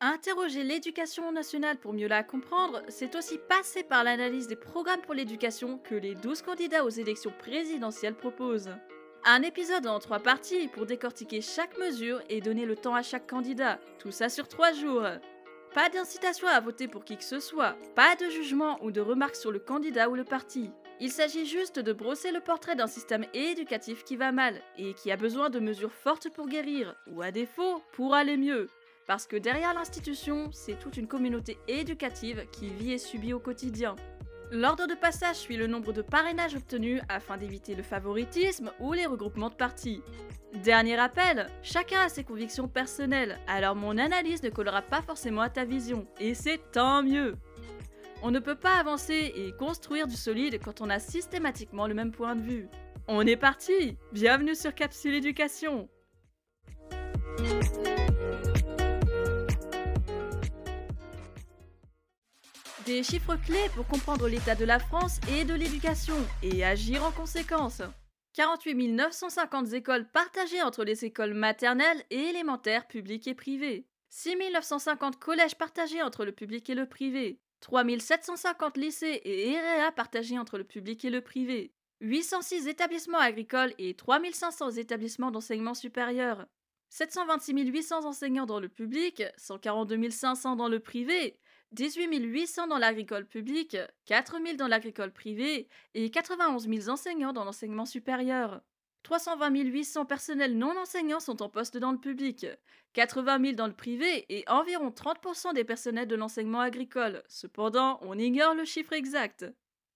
Interroger l'éducation nationale pour mieux la comprendre, c'est aussi passer par l'analyse des programmes pour l'éducation que les 12 candidats aux élections présidentielles proposent. Un épisode en 3 parties pour décortiquer chaque mesure et donner le temps à chaque candidat, tout ça sur 3 jours. Pas d'incitation à voter pour qui que ce soit, pas de jugement ou de remarques sur le candidat ou le parti. Il s'agit juste de brosser le portrait d'un système éducatif qui va mal et qui a besoin de mesures fortes pour guérir, ou à défaut, pour aller mieux. Parce que derrière l'institution, c'est toute une communauté éducative qui vit et subit au quotidien. L'ordre de passage suit le nombre de parrainages obtenus afin d'éviter le favoritisme ou les regroupements de partis. Dernier rappel, chacun a ses convictions personnelles, alors mon analyse ne collera pas forcément à ta vision, et c'est tant mieux. On ne peut pas avancer et construire du solide quand on a systématiquement le même point de vue. On est parti! Bienvenue sur Capsule Éducation! Des chiffres clés pour comprendre l'état de la France et de l'éducation, et agir en conséquence. 48 950 écoles partagées entre les écoles maternelles et élémentaires publiques et privées. 6 950 collèges partagés entre le public et le privé. 3 750 lycées et REA partagés entre le public et le privé. 806 établissements agricoles et 3 500 établissements d'enseignement supérieur. 726 800 enseignants dans le public, 142 500 dans le privé. 18 800 dans l'agricole publique, 4 000 dans l'agricole privée et 91 000 enseignants dans l'enseignement supérieur. 320 800 personnels non enseignants sont en poste dans le public, 80 000 dans le privé et environ 30% des personnels de l'enseignement agricole. Cependant, on ignore le chiffre exact.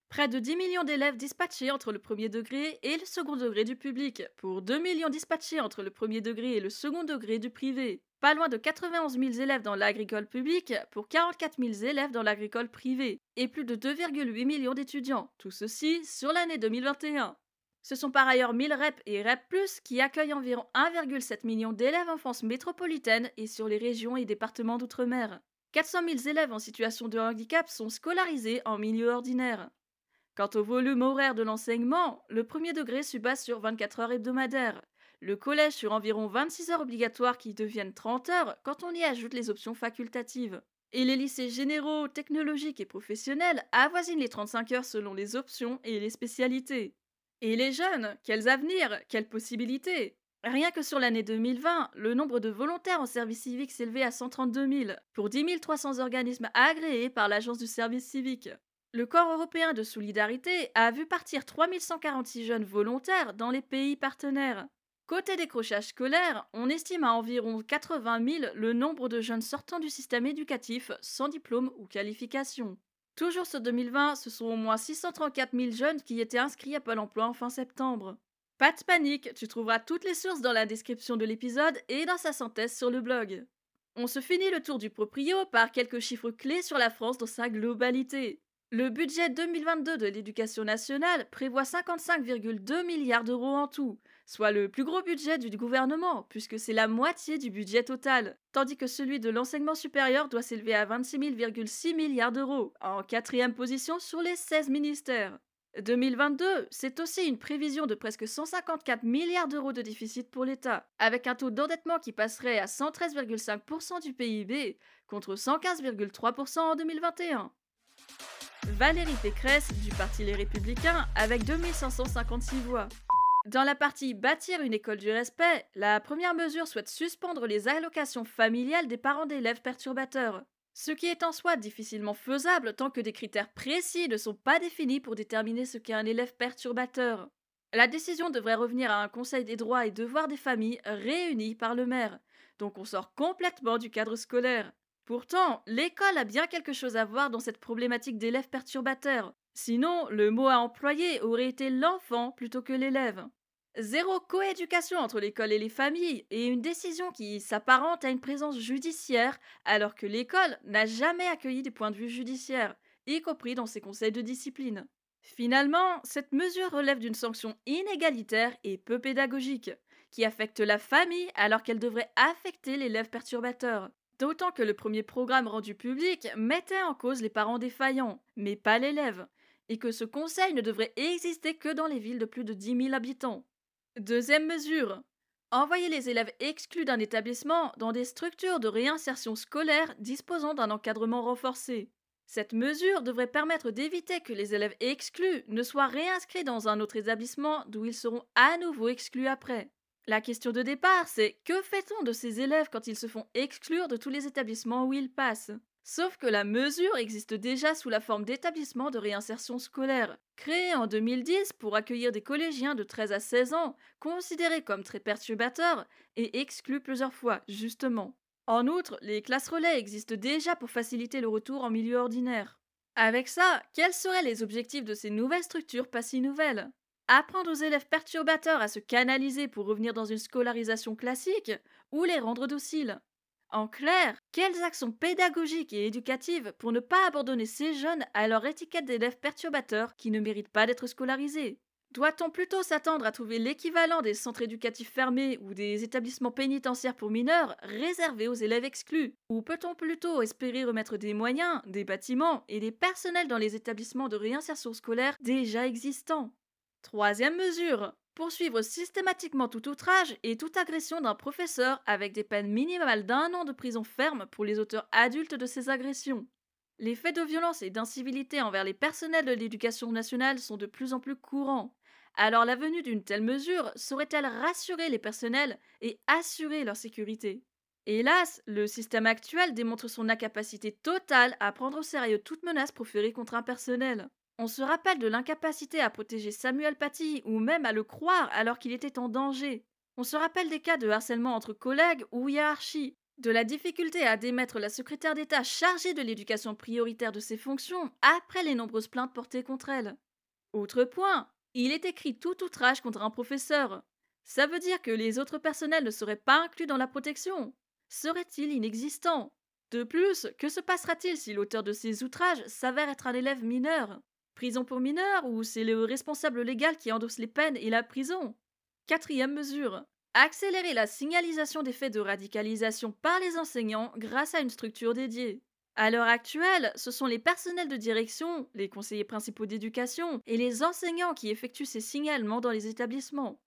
Près de 10 millions d'élèves dispatchés entre le premier degré et le second degré du public, pour 2 millions dispatchés entre le premier degré et le second degré du privé. Pas loin de 91 000 élèves dans l'agricole publique, pour 44 000 élèves dans l'agricole privée, et plus de 2,8 millions d'étudiants, tout ceci sur l'année 2021. Ce sont par ailleurs 1000 REP et REP+, qui accueillent environ 1,7 million d'élèves en France métropolitaine et sur les régions et départements d'outre-mer. 400 000 élèves en situation de handicap sont scolarisés en milieu ordinaire. Quant au volume horaire de l'enseignement, le premier degré s'ubase sur 24 heures hebdomadaires, le collège sur environ 26 heures obligatoires qui deviennent 30 heures quand on y ajoute les options facultatives. Et les lycées généraux, technologiques et professionnels avoisinent les 35 heures selon les options et les spécialités. Et les jeunes, quels avenirs, quelles possibilités? Rien que sur l'année 2020, le nombre de volontaires en service civique s'élevait à 132 000, pour 10 300 organismes agréés par l'Agence du service civique. Le Corps européen de solidarité a vu partir 3146 jeunes volontaires dans les pays partenaires. Côté décrochage scolaire, on estime à environ 80 000 le nombre de jeunes sortant du système éducatif sans diplôme ou qualification. Toujours sur 2020, ce sont au moins 634 000 jeunes qui étaient inscrits à Pôle emploi en fin septembre. Pas de panique, tu trouveras toutes les sources dans la description de l'épisode et dans sa synthèse sur le blog. On se finit le tour du proprio par quelques chiffres clés sur la France dans sa globalité. Le budget 2022 de l'éducation nationale prévoit 55,2 milliards d'euros en tout, soit le plus gros budget du gouvernement, puisque c'est la moitié du budget total, tandis que celui de l'enseignement supérieur doit s'élever à 26,6 milliards d'euros, en 4e position sur les 16 ministères. 2022, c'est aussi une prévision de presque 154 milliards d'euros de déficit pour l'État, avec un taux d'endettement qui passerait à 113,5% du PIB, contre 115,3% en 2021. Valérie Pécresse, du Parti Les Républicains, avec 2556 voix. Dans la partie « Bâtir une école du respect », la première mesure souhaite suspendre les allocations familiales des parents d'élèves perturbateurs. Ce qui est en soi difficilement faisable tant que des critères précis ne sont pas définis pour déterminer ce qu'est un élève perturbateur. La décision devrait revenir à un conseil des droits et devoirs des familles réuni par le maire. Donc on sort complètement du cadre scolaire. Pourtant, l'école a bien quelque chose à voir dans cette problématique d'élèves perturbateurs. Sinon, le mot à employer aurait été l'enfant plutôt que l'élève. Zéro coéducation entre l'école et les familles est une décision qui s'apparente à une présence judiciaire, alors que l'école n'a jamais accueilli des points de vue judiciaires, y compris dans ses conseils de discipline. Finalement, cette mesure relève d'une sanction inégalitaire et peu pédagogique, qui affecte la famille alors qu'elle devrait affecter l'élève perturbateur. D'autant que le premier programme rendu public mettait en cause les parents défaillants, mais pas l'élève, et que ce conseil ne devrait exister que dans les villes de plus de 10 000 habitants. Deuxième mesure. Envoyer les élèves exclus d'un établissement dans des structures de réinsertion scolaire disposant d'un encadrement renforcé. Cette mesure devrait permettre d'éviter que les élèves exclus ne soient réinscrits dans un autre établissement d'où ils seront à nouveau exclus après. La question de départ, c'est que fait-on de ces élèves quand ils se font exclure de tous les établissements où ils passent? Sauf que la mesure existe déjà sous la forme d'établissements de réinsertion scolaire, créés en 2010 pour accueillir des collégiens de 13 à 16 ans, considérés comme très perturbateurs et exclus plusieurs fois, justement. En outre, les classes relais existent déjà pour faciliter le retour en milieu ordinaire. Avec ça, quels seraient les objectifs de ces nouvelles structures pas si nouvelles? Apprendre aux élèves perturbateurs à se canaliser pour revenir dans une scolarisation classique ou les rendre dociles? En clair, quelles actions pédagogiques et éducatives pour ne pas abandonner ces jeunes à leur étiquette d'élèves perturbateurs qui ne méritent pas d'être scolarisés? Doit-on plutôt s'attendre à trouver l'équivalent des centres éducatifs fermés ou des établissements pénitentiaires pour mineurs réservés aux élèves exclus? Ou peut-on plutôt espérer remettre des moyens, des bâtiments et des personnels dans les établissements de réinsertion scolaire déjà existants? Troisième mesure, poursuivre systématiquement tout outrage et toute agression d'un professeur avec des peines minimales d'1 an de prison ferme pour les auteurs adultes de ces agressions. Les faits de violence et d'incivilité envers les personnels de l'éducation nationale sont de plus en plus courants. Alors la venue d'une telle mesure saurait-elle rassurer les personnels et assurer leur sécurité? Hélas, le système actuel démontre son incapacité totale à prendre au sérieux toute menace proférée contre un personnel. On se rappelle de l'incapacité à protéger Samuel Paty ou même à le croire alors qu'il était en danger. On se rappelle des cas de harcèlement entre collègues ou hiérarchie, de la difficulté à démettre la secrétaire d'État chargée de l'éducation prioritaire de ses fonctions après les nombreuses plaintes portées contre elle. Autre point, il est écrit tout outrage contre un professeur. Ça veut dire que les autres personnels ne seraient pas inclus dans la protection. Seraient-ils inexistants? De plus, que se passera-t-il si l'auteur de ces outrages s'avère être un élève mineur? Prison pour mineurs ou c'est le responsable légal qui endosse les peines et la prison? Quatrième mesure, accélérer la signalisation des faits de radicalisation par les enseignants grâce à une structure dédiée. À l'heure actuelle, ce sont les personnels de direction, les conseillers principaux d'éducation et les enseignants qui effectuent ces signalements dans les établissements.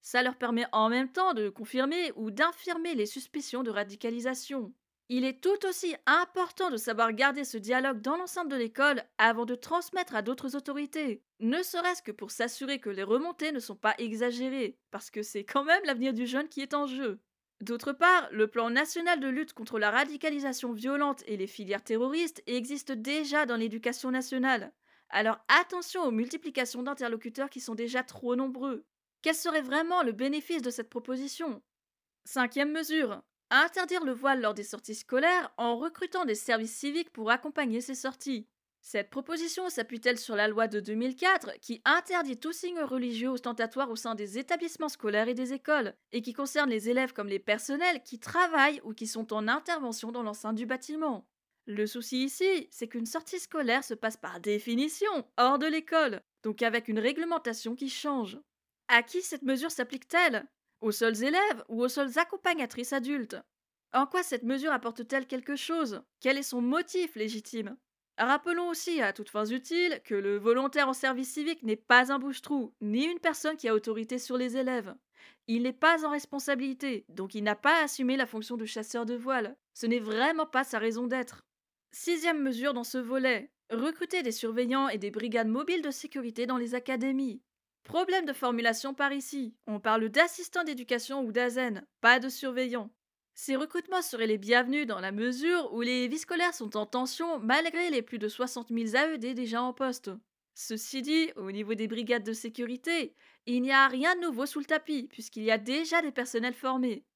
Ça leur permet en même temps de confirmer ou d'infirmer les suspicions de radicalisation. Il est tout aussi important de savoir garder ce dialogue dans l'enceinte de l'école avant de transmettre à d'autres autorités, ne serait-ce que pour s'assurer que les remontées ne sont pas exagérées, parce que c'est quand même l'avenir du jeune qui est en jeu. D'autre part, le plan national de lutte contre la radicalisation violente et les filières terroristes existe déjà dans l'éducation nationale. Alors attention aux multiplications d'interlocuteurs qui sont déjà trop nombreux. Quel serait vraiment le bénéfice de cette proposition? Cinquième mesure. Interdire le voile lors des sorties scolaires en recrutant des services civiques pour accompagner ces sorties. Cette proposition s'appuie-t-elle sur la loi de 2004 qui interdit tout signe religieux ostentatoire au sein des établissements scolaires et des écoles et qui concerne les élèves comme les personnels qui travaillent ou qui sont en intervention dans l'enceinte du bâtiment? Le souci ici, c'est qu'une sortie scolaire se passe par définition hors de l'école, donc avec une réglementation qui change. À qui cette mesure s'applique-t-elle? Aux seuls élèves ou aux seules accompagnatrices adultes? En quoi cette mesure apporte-t-elle quelque chose? Quel est son motif légitime? Rappelons aussi, à toutes fins utiles, que le volontaire en service civique n'est pas un bouche-trou, ni une personne qui a autorité sur les élèves. Il n'est pas en responsabilité, donc il n'a pas assumé la fonction de chasseur de voile. Ce n'est vraiment pas sa raison d'être. Sixième mesure dans ce volet, recruter des surveillants et des brigades mobiles de sécurité dans les académies. Problème de formulation par ici. On parle d'assistants d'éducation ou d'ASEN, pas de surveillants. Ces recrutements seraient les bienvenus dans la mesure où les vies scolaires sont en tension malgré les plus de 60 000 AED déjà en poste. Ceci dit, au niveau des brigades de sécurité, il n'y a rien de nouveau sous le tapis puisqu'il y a déjà des personnels formés.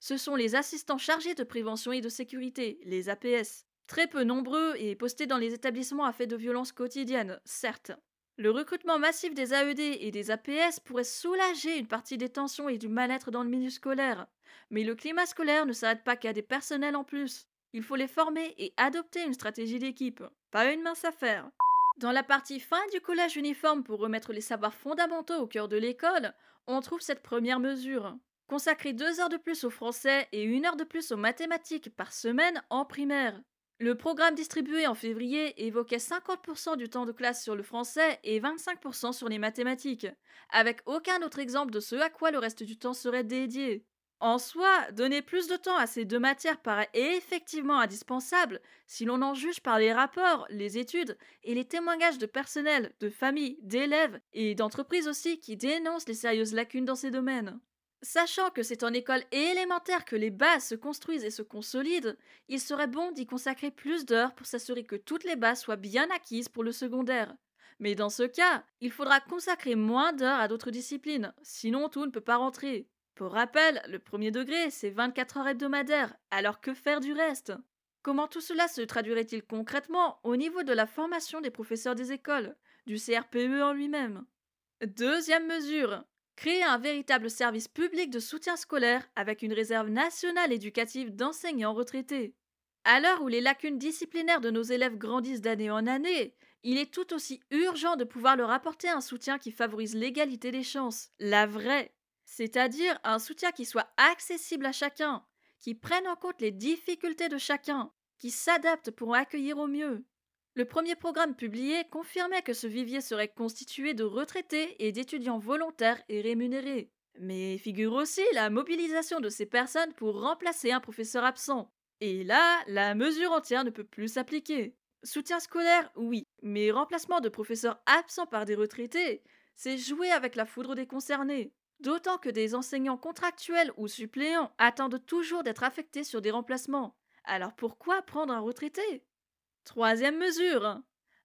Ce sont les assistants chargés de prévention et de sécurité, les APS, très peu nombreux et postés dans les établissements à faits de violence quotidienne, certes. Le recrutement massif des AED et des APS pourrait soulager une partie des tensions et du mal-être dans le milieu scolaire. Mais le climat scolaire ne s'arrête pas qu'à des personnels en plus. Il faut les former et adopter une stratégie d'équipe. Pas une mince affaire. Dans la partie fin du collège uniforme pour remettre les savoirs fondamentaux au cœur de l'école, on trouve cette première mesure. Consacrer 2 heures de plus aux français et 1 heure de plus aux mathématiques par semaine en primaire. Le programme distribué en février évoquait 50% du temps de classe sur le français et 25% sur les mathématiques, avec aucun autre exemple de ce à quoi le reste du temps serait dédié. En soi, donner plus de temps à ces deux matières paraît effectivement indispensable si l'on en juge par les rapports, les études et les témoignages de personnel, de familles, d'élèves et d'entreprises aussi qui dénoncent les sérieuses lacunes dans ces domaines. Sachant que c'est en école élémentaire que les bases se construisent et se consolident, il serait bon d'y consacrer plus d'heures pour s'assurer que toutes les bases soient bien acquises pour le secondaire. Mais dans ce cas, il faudra consacrer moins d'heures à d'autres disciplines, sinon tout ne peut pas rentrer. Pour rappel, le premier degré, c'est 24 heures hebdomadaires, alors que faire du reste? Comment tout cela se traduirait-il concrètement au niveau de la formation des professeurs des écoles, du CRPE en lui-même? Deuxième mesure, créer un véritable service public de soutien scolaire avec une réserve nationale éducative d'enseignants retraités. À l'heure où les lacunes disciplinaires de nos élèves grandissent d'année en année, il est tout aussi urgent de pouvoir leur apporter un soutien qui favorise l'égalité des chances, la vraie. C'est-à-dire un soutien qui soit accessible à chacun, qui prenne en compte les difficultés de chacun, qui s'adapte pour accueillir au mieux. Le premier programme publié confirmait que ce vivier serait constitué de retraités et d'étudiants volontaires et rémunérés. Mais figure aussi la mobilisation de ces personnes pour remplacer un professeur absent. Et là, la mesure entière ne peut plus s'appliquer. Soutien scolaire, oui, mais remplacement de professeurs absents par des retraités, c'est jouer avec la foudre des concernés. D'autant que des enseignants contractuels ou suppléants attendent toujours d'être affectés sur des remplacements. Alors pourquoi prendre un retraité? Troisième mesure,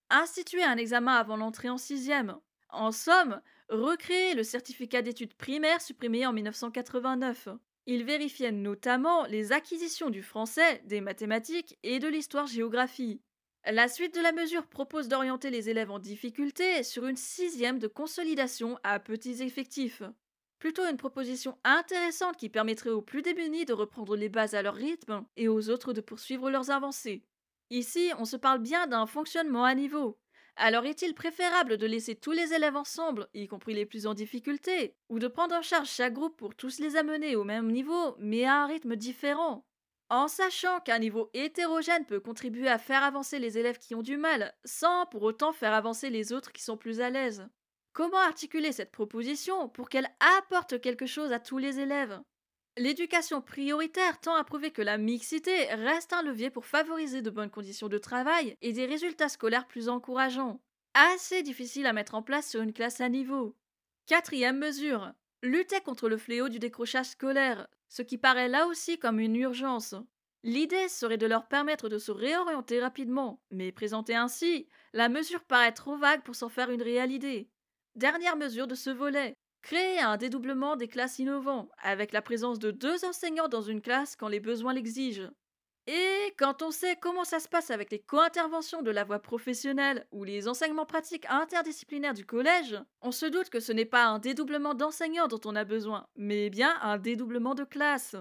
instituer un examen avant l'entrée en 6e. En somme, recréer le certificat d'études primaires supprimé en 1989. Il vérifiait notamment les acquisitions du français, des mathématiques et de l'histoire-géographie. La suite de la mesure propose d'orienter les élèves en difficulté sur une 6e de consolidation à petits effectifs. Plutôt une proposition intéressante qui permettrait aux plus démunis de reprendre les bases à leur rythme et aux autres de poursuivre leurs avancées. Ici, on se parle bien d'un fonctionnement à niveau. Alors est-il préférable de laisser tous les élèves ensemble, y compris les plus en difficulté, ou de prendre en charge chaque groupe pour tous les amener au même niveau, mais à un rythme différent? En sachant qu'un niveau hétérogène peut contribuer à faire avancer les élèves qui ont du mal, sans pour autant faire avancer les autres qui sont plus à l'aise. Comment articuler cette proposition pour qu'elle apporte quelque chose à tous les élèves? L'éducation prioritaire tend à prouver que la mixité reste un levier pour favoriser de bonnes conditions de travail et des résultats scolaires plus encourageants. Assez difficile à mettre en place sur une classe à niveau. Quatrième mesure, lutter contre le fléau du décrochage scolaire, ce qui paraît là aussi comme une urgence. L'idée serait de leur permettre de se réorienter rapidement, mais présentée ainsi, la mesure paraît trop vague pour s'en faire une réalité. Dernière mesure de ce volet, créer un dédoublement des classes innovants, avec la présence de 2 enseignants dans une classe quand les besoins l'exigent. Et quand on sait comment ça se passe avec les co-interventions de la voie professionnelle ou les enseignements pratiques interdisciplinaires du collège, on se doute que ce n'est pas un dédoublement d'enseignants dont on a besoin, mais bien un dédoublement de classes.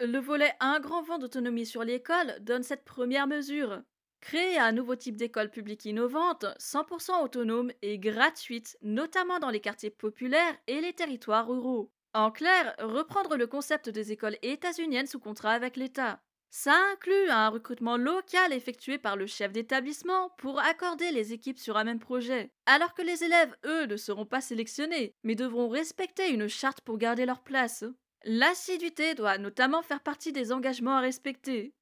Le volet « Un grand vent d'autonomie sur l'école » donne cette première mesure. Créer un nouveau type d'école publique innovante, 100% autonome et gratuite, notamment dans les quartiers populaires et les territoires ruraux. En clair, reprendre le concept des écoles états-uniennes sous contrat avec l'État. Ça inclut un recrutement local effectué par le chef d'établissement pour accorder les équipes sur un même projet, alors que les élèves, eux, ne seront pas sélectionnés, mais devront respecter une charte pour garder leur place. L'assiduité doit notamment faire partie des engagements à respecter.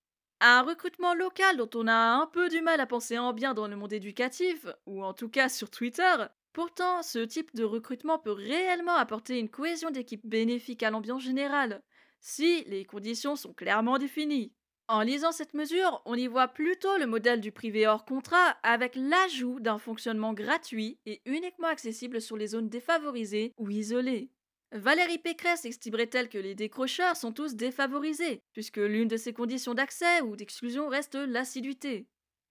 Un recrutement local dont on a un peu du mal à penser en bien dans le monde éducatif, ou en tout cas sur Twitter. Pourtant, ce type de recrutement peut réellement apporter une cohésion d'équipe bénéfique à l'ambiance générale, si les conditions sont clairement définies. En lisant cette mesure, on y voit plutôt le modèle du privé hors contrat avec l'ajout d'un fonctionnement gratuit et uniquement accessible sur les zones défavorisées ou isolées. Valérie Pécresse estimerait-elle que les décrocheurs sont tous défavorisés, puisque l'une de ses conditions d'accès ou d'exclusion reste l'assiduité.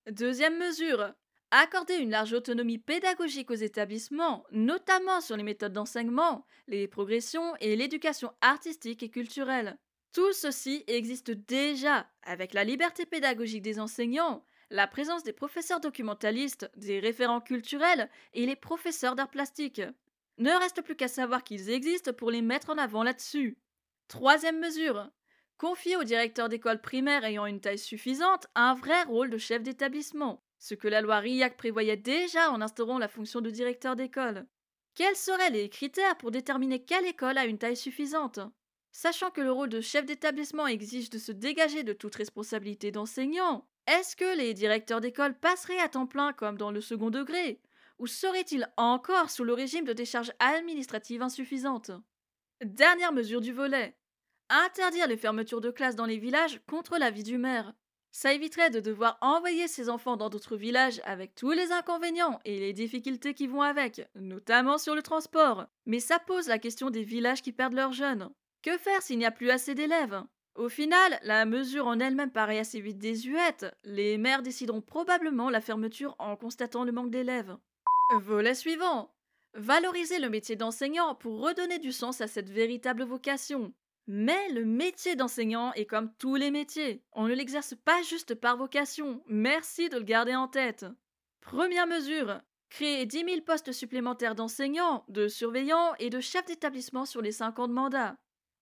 Deuxième mesure, accorder une large autonomie pédagogique aux établissements, notamment sur les méthodes d'enseignement, les progressions et l'éducation artistique et culturelle. Tout ceci existe déjà, avec la liberté pédagogique des enseignants, la présence des professeurs documentalistes, des référents culturels et les professeurs d'art plastique. Ne reste plus qu'à savoir qu'ils existent pour les mettre en avant là-dessus. Troisième mesure, confier aux directeurs d'écoles primaires ayant une taille suffisante un vrai rôle de chef d'établissement, ce que la loi Riac prévoyait déjà en instaurant la fonction de directeur d'école. Quels seraient les critères pour déterminer quelle école a une taille suffisante? Sachant que le rôle de chef d'établissement exige de se dégager de toute responsabilité d'enseignant, est-ce que les directeurs d'école passeraient à temps plein comme dans le second degré? Ou seraient-ils encore sous le régime de décharge administrative insuffisante? Dernière mesure du volet. Interdire les fermetures de classes dans les villages contre l'avis du maire. Ça éviterait de devoir envoyer ses enfants dans d'autres villages avec tous les inconvénients et les difficultés qui vont avec, notamment sur le transport. Mais ça pose la question des villages qui perdent leurs jeunes. Que faire s'il n'y a plus assez d'élèves? Au final, la mesure en elle-même paraît assez vite désuète. Les maires décideront probablement la fermeture en constatant le manque d'élèves. Volet suivant. Valoriser le métier d'enseignant pour redonner du sens à cette véritable vocation. Mais le métier d'enseignant est comme tous les métiers. On ne l'exerce pas juste par vocation. Merci de le garder en tête. Première mesure. Créer 10 000 postes supplémentaires d'enseignants, de surveillants et de chefs d'établissement sur les 5 ans de mandat.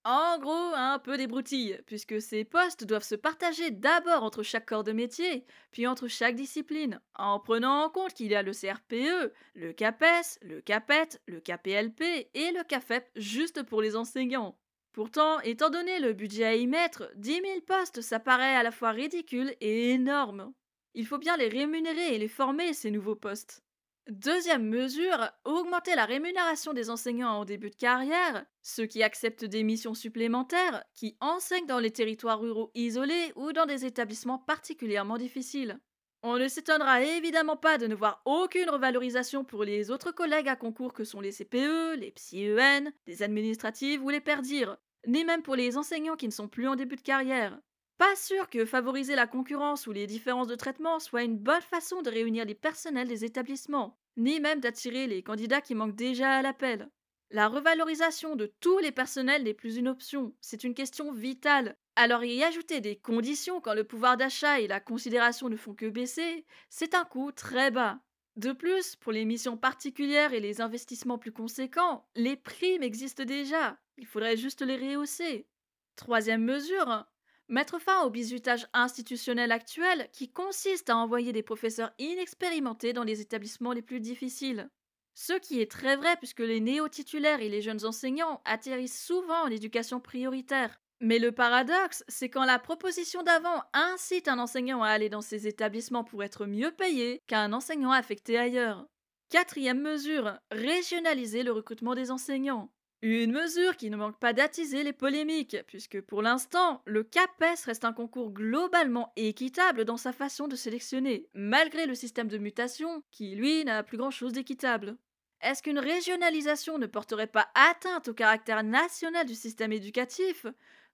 En gros, un peu des broutilles, puisque ces postes doivent se partager d'abord entre chaque corps de métier, puis entre chaque discipline, en prenant en compte qu'il y a le CRPE, le CAPES, le CAPET, le KPLP et le CAFEP juste pour les enseignants. Pourtant, étant donné le budget à y mettre, 10 000 postes, ça paraît à la fois ridicule et énorme. Il faut bien les rémunérer et les former, ces nouveaux postes. Deuxième mesure, augmenter la rémunération des enseignants en début de carrière, ceux qui acceptent des missions supplémentaires, qui enseignent dans les territoires ruraux isolés ou dans des établissements particulièrement difficiles. On ne s'étonnera évidemment pas de ne voir aucune revalorisation pour les autres collègues à concours que sont les CPE, les PsyEN, les administratives ou les perdir, ni même pour les enseignants qui ne sont plus en début de carrière. Pas sûr que favoriser la concurrence ou les différences de traitement soit une bonne façon de réunir les personnels des établissements, ni même d'attirer les candidats qui manquent déjà à l'appel. La revalorisation de tous les personnels n'est plus une option, c'est une question vitale. Alors y ajouter des conditions quand le pouvoir d'achat et la considération ne font que baisser, c'est un coût très bas. De plus, pour les missions particulières et les investissements plus conséquents, les primes existent déjà, il faudrait juste les rehausser. Troisième mesure, mettre fin au bizutage institutionnel actuel qui consiste à envoyer des professeurs inexpérimentés dans les établissements les plus difficiles. Ce qui est très vrai puisque les néo-titulaires et les jeunes enseignants atterrissent souvent en éducation prioritaire. Mais le paradoxe, c'est quand la proposition d'avant incite un enseignant à aller dans ses établissements pour être mieux payé qu'un enseignant affecté ailleurs. Quatrième mesure, régionaliser le recrutement des enseignants. Une mesure qui ne manque pas d'attiser les polémiques, puisque pour l'instant, le CAPES reste un concours globalement équitable dans sa façon de sélectionner, malgré le système de mutation qui, lui, n'a plus grand-chose d'équitable. Est-ce qu'une régionalisation ne porterait pas atteinte au caractère national du système éducatif?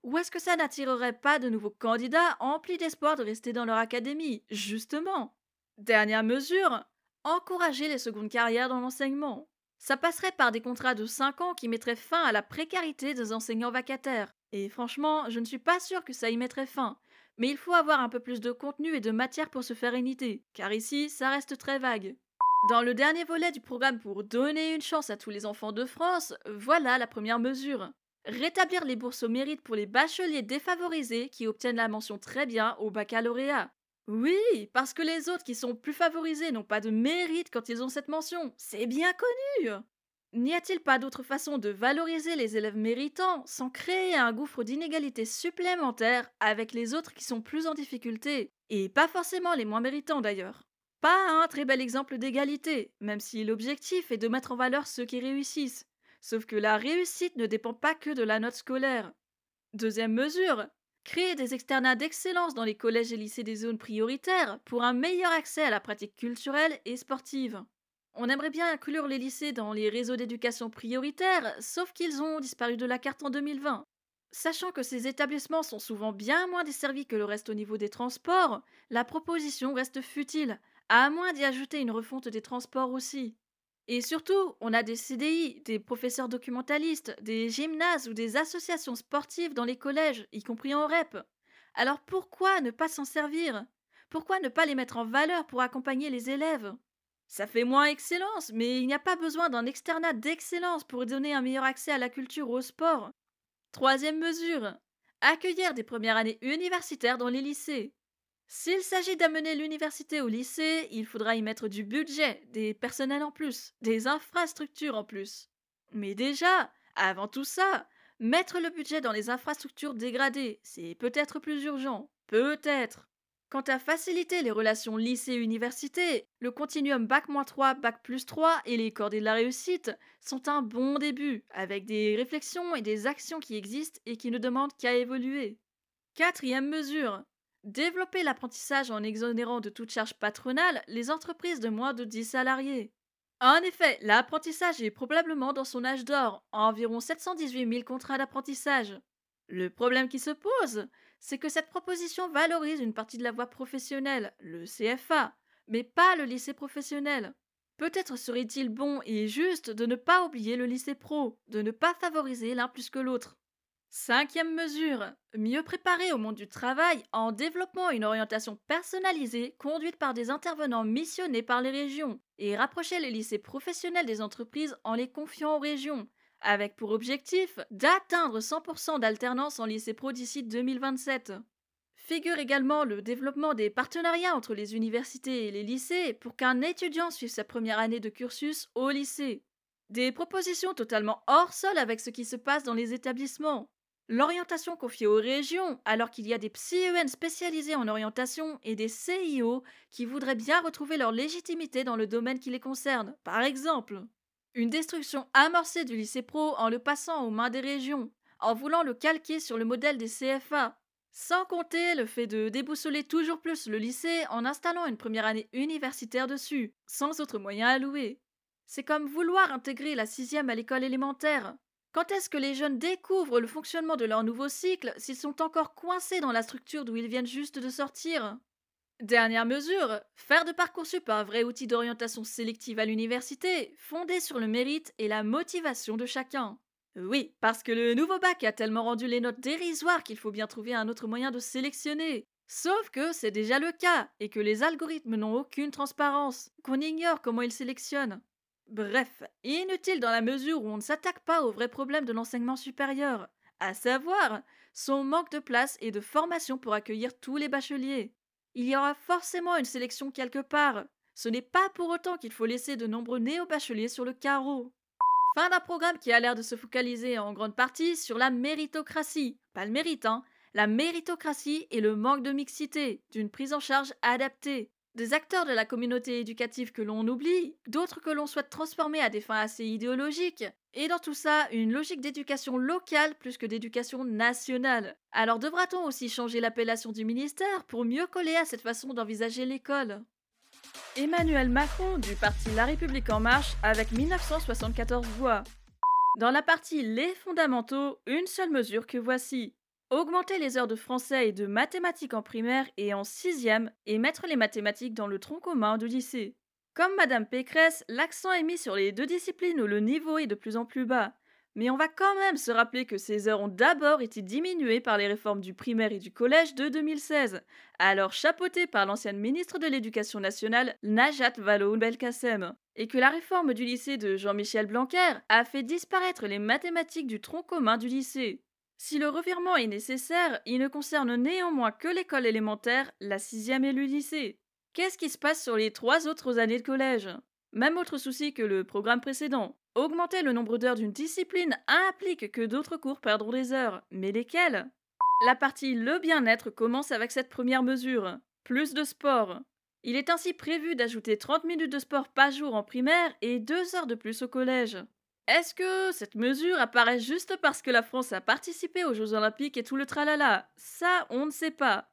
Ou est-ce que ça n'attirerait pas de nouveaux candidats emplis d'espoir de rester dans leur académie, justement? Dernière mesure, encourager les secondes carrières dans l'enseignement. Ça passerait par des contrats de 5 ans qui mettraient fin à la précarité des enseignants vacataires. Et franchement, je ne suis pas sûre que ça y mettrait fin. Mais il faut avoir un peu plus de contenu et de matière pour se faire une idée, car ici, ça reste très vague. Dans le dernier volet du programme pour donner une chance à tous les enfants de France, voilà la première mesure. Rétablir les bourses au mérite pour les bacheliers défavorisés qui obtiennent la mention très bien au baccalauréat. Oui, parce que les autres qui sont plus favorisés n'ont pas de mérite quand ils ont cette mention, c'est bien connu. N'y a-t-il pas d'autre façon de valoriser les élèves méritants sans créer un gouffre d'inégalités supplémentaires avec les autres qui sont plus en difficulté, et pas forcément les moins méritants d'ailleurs? Pas un très bel exemple d'égalité, même si l'objectif est de mettre en valeur ceux qui réussissent. Sauf que la réussite ne dépend pas que de la note scolaire. Deuxième mesure, créer des externats d'excellence dans les collèges et lycées des zones prioritaires pour un meilleur accès à la pratique culturelle et sportive. On aimerait bien inclure les lycées dans les réseaux d'éducation prioritaire, sauf qu'ils ont disparu de la carte en 2020. Sachant que ces établissements sont souvent bien moins desservis que le reste au niveau des transports, la proposition reste futile, à moins d'y ajouter une refonte des transports aussi. Et surtout, on a des CDI, des professeurs documentalistes, des gymnases ou des associations sportives dans les collèges, y compris en REP. Alors pourquoi ne pas s'en servir? Pourquoi ne pas les mettre en valeur pour accompagner les élèves? Ça fait moins excellence, mais il n'y a pas besoin d'un externat d'excellence pour donner un meilleur accès à la culture ou au sport. Troisième mesure, accueillir des premières années universitaires dans les lycées. S'il s'agit d'amener l'université au lycée, il faudra y mettre du budget, des personnels en plus, des infrastructures en plus. Mais déjà, avant tout ça, Mettre le budget dans les infrastructures dégradées, c'est peut-être plus urgent. Peut-être. Quant à faciliter les relations lycée-université, le continuum Bac-3, Bac+3 et les cordées de la réussite sont un bon début, avec des réflexions et des actions qui existent et qui ne demandent qu'à évoluer. Quatrième mesure. Développer l'apprentissage en exonérant de toute charge patronale les entreprises de moins de 10 salariés. En effet, l'apprentissage est probablement dans son âge d'or, environ 718 000 contrats d'apprentissage. Le problème qui se pose, c'est que cette proposition valorise une partie de la voie professionnelle, le CFA, mais pas le lycée professionnel. Peut-être serait-il bon et juste de ne pas oublier le lycée pro, de ne pas favoriser l'un plus que l'autre. Cinquième mesure, mieux préparer au monde du travail en développant une orientation personnalisée conduite par des intervenants missionnés par les régions et rapprocher les lycées professionnels des entreprises en les confiant aux régions, avec pour objectif d'atteindre 100% d'alternance en lycée pro d'ici 2027. Figure également le développement des partenariats entre les universités et les lycées pour qu'un étudiant suive sa première année de cursus au lycée. Des propositions totalement hors sol avec ce qui se passe dans les établissements. L'orientation confiée aux régions, alors qu'il y a des CEN spécialisés en orientation et des CIO qui voudraient bien retrouver leur légitimité dans le domaine qui les concerne, par exemple. Une destruction amorcée du lycée pro en le passant aux mains des régions, en voulant le calquer sur le modèle des CFA. Sans compter le fait de déboussoler toujours plus le lycée en installant une première année universitaire dessus, sans autre moyen alloué. C'est comme vouloir intégrer la 6e à l'école élémentaire. Quand est-ce que les jeunes découvrent le fonctionnement de leur nouveau cycle s'ils sont encore coincés dans la structure d'où ils viennent juste de sortir ? Dernière mesure, faire de Parcoursup un vrai outil d'orientation sélective à l'université, fondé sur le mérite et la motivation de chacun. Oui, parce que le nouveau bac a tellement rendu les notes dérisoires qu'il faut bien trouver un autre moyen de sélectionner. Sauf que c'est déjà le cas, et que les algorithmes n'ont aucune transparence, qu'on ignore comment ils sélectionnent. Bref, inutile dans la mesure où on ne s'attaque pas au vrai problème de l'enseignement supérieur, à savoir son manque de place et de formation pour accueillir tous les bacheliers. Il y aura forcément une sélection quelque part. Ce n'est pas pour autant qu'il faut laisser de nombreux néo-bacheliers sur le carreau. Fin d'un programme qui a l'air de se focaliser en grande partie sur la méritocratie. Pas le mérite, hein. La méritocratie et le manque de mixité, d'une prise en charge adaptée. Des acteurs de la communauté éducative que l'on oublie, d'autres que l'on souhaite transformer à des fins assez idéologiques, et dans tout ça, une logique d'éducation locale plus que d'éducation nationale. Alors devra-t-on aussi changer l'appellation du ministère pour mieux coller à cette façon d'envisager l'école ? Emmanuel Macron du parti La République en Marche avec 1974 voix. Dans la partie Les fondamentaux, une seule mesure que voici. Augmenter les heures de français et de mathématiques en primaire et en 6e et mettre les mathématiques dans le tronc commun du lycée. Comme Madame Pécresse, l'accent est mis sur les deux disciplines où le niveau est de plus en plus bas. Mais on va quand même se rappeler que ces heures ont d'abord été diminuées par les réformes du primaire et du collège de 2016, alors chapeautées par l'ancienne ministre de l'Éducation nationale, Najat Vallaud-Belkacem, et que la réforme du lycée de Jean-Michel Blanquer a fait disparaître les mathématiques du tronc commun du lycée. Si le revirement est nécessaire, il ne concerne néanmoins que l'école élémentaire, la 6e et le lycée. Qu'est-ce qui se passe sur les 3 autres années de collège ? Même autre souci que le programme précédent. Augmenter le nombre d'heures d'une discipline implique que d'autres cours perdront des heures. Mais lesquels ? La partie le bien-être commence avec cette première mesure. Plus de sport. Il est ainsi prévu d'ajouter 30 minutes de sport par jour en primaire et 2 heures de plus au collège. Est-ce que cette mesure apparaît juste parce que la France a participé aux Jeux Olympiques et tout le tralala ? Ça, on ne sait pas.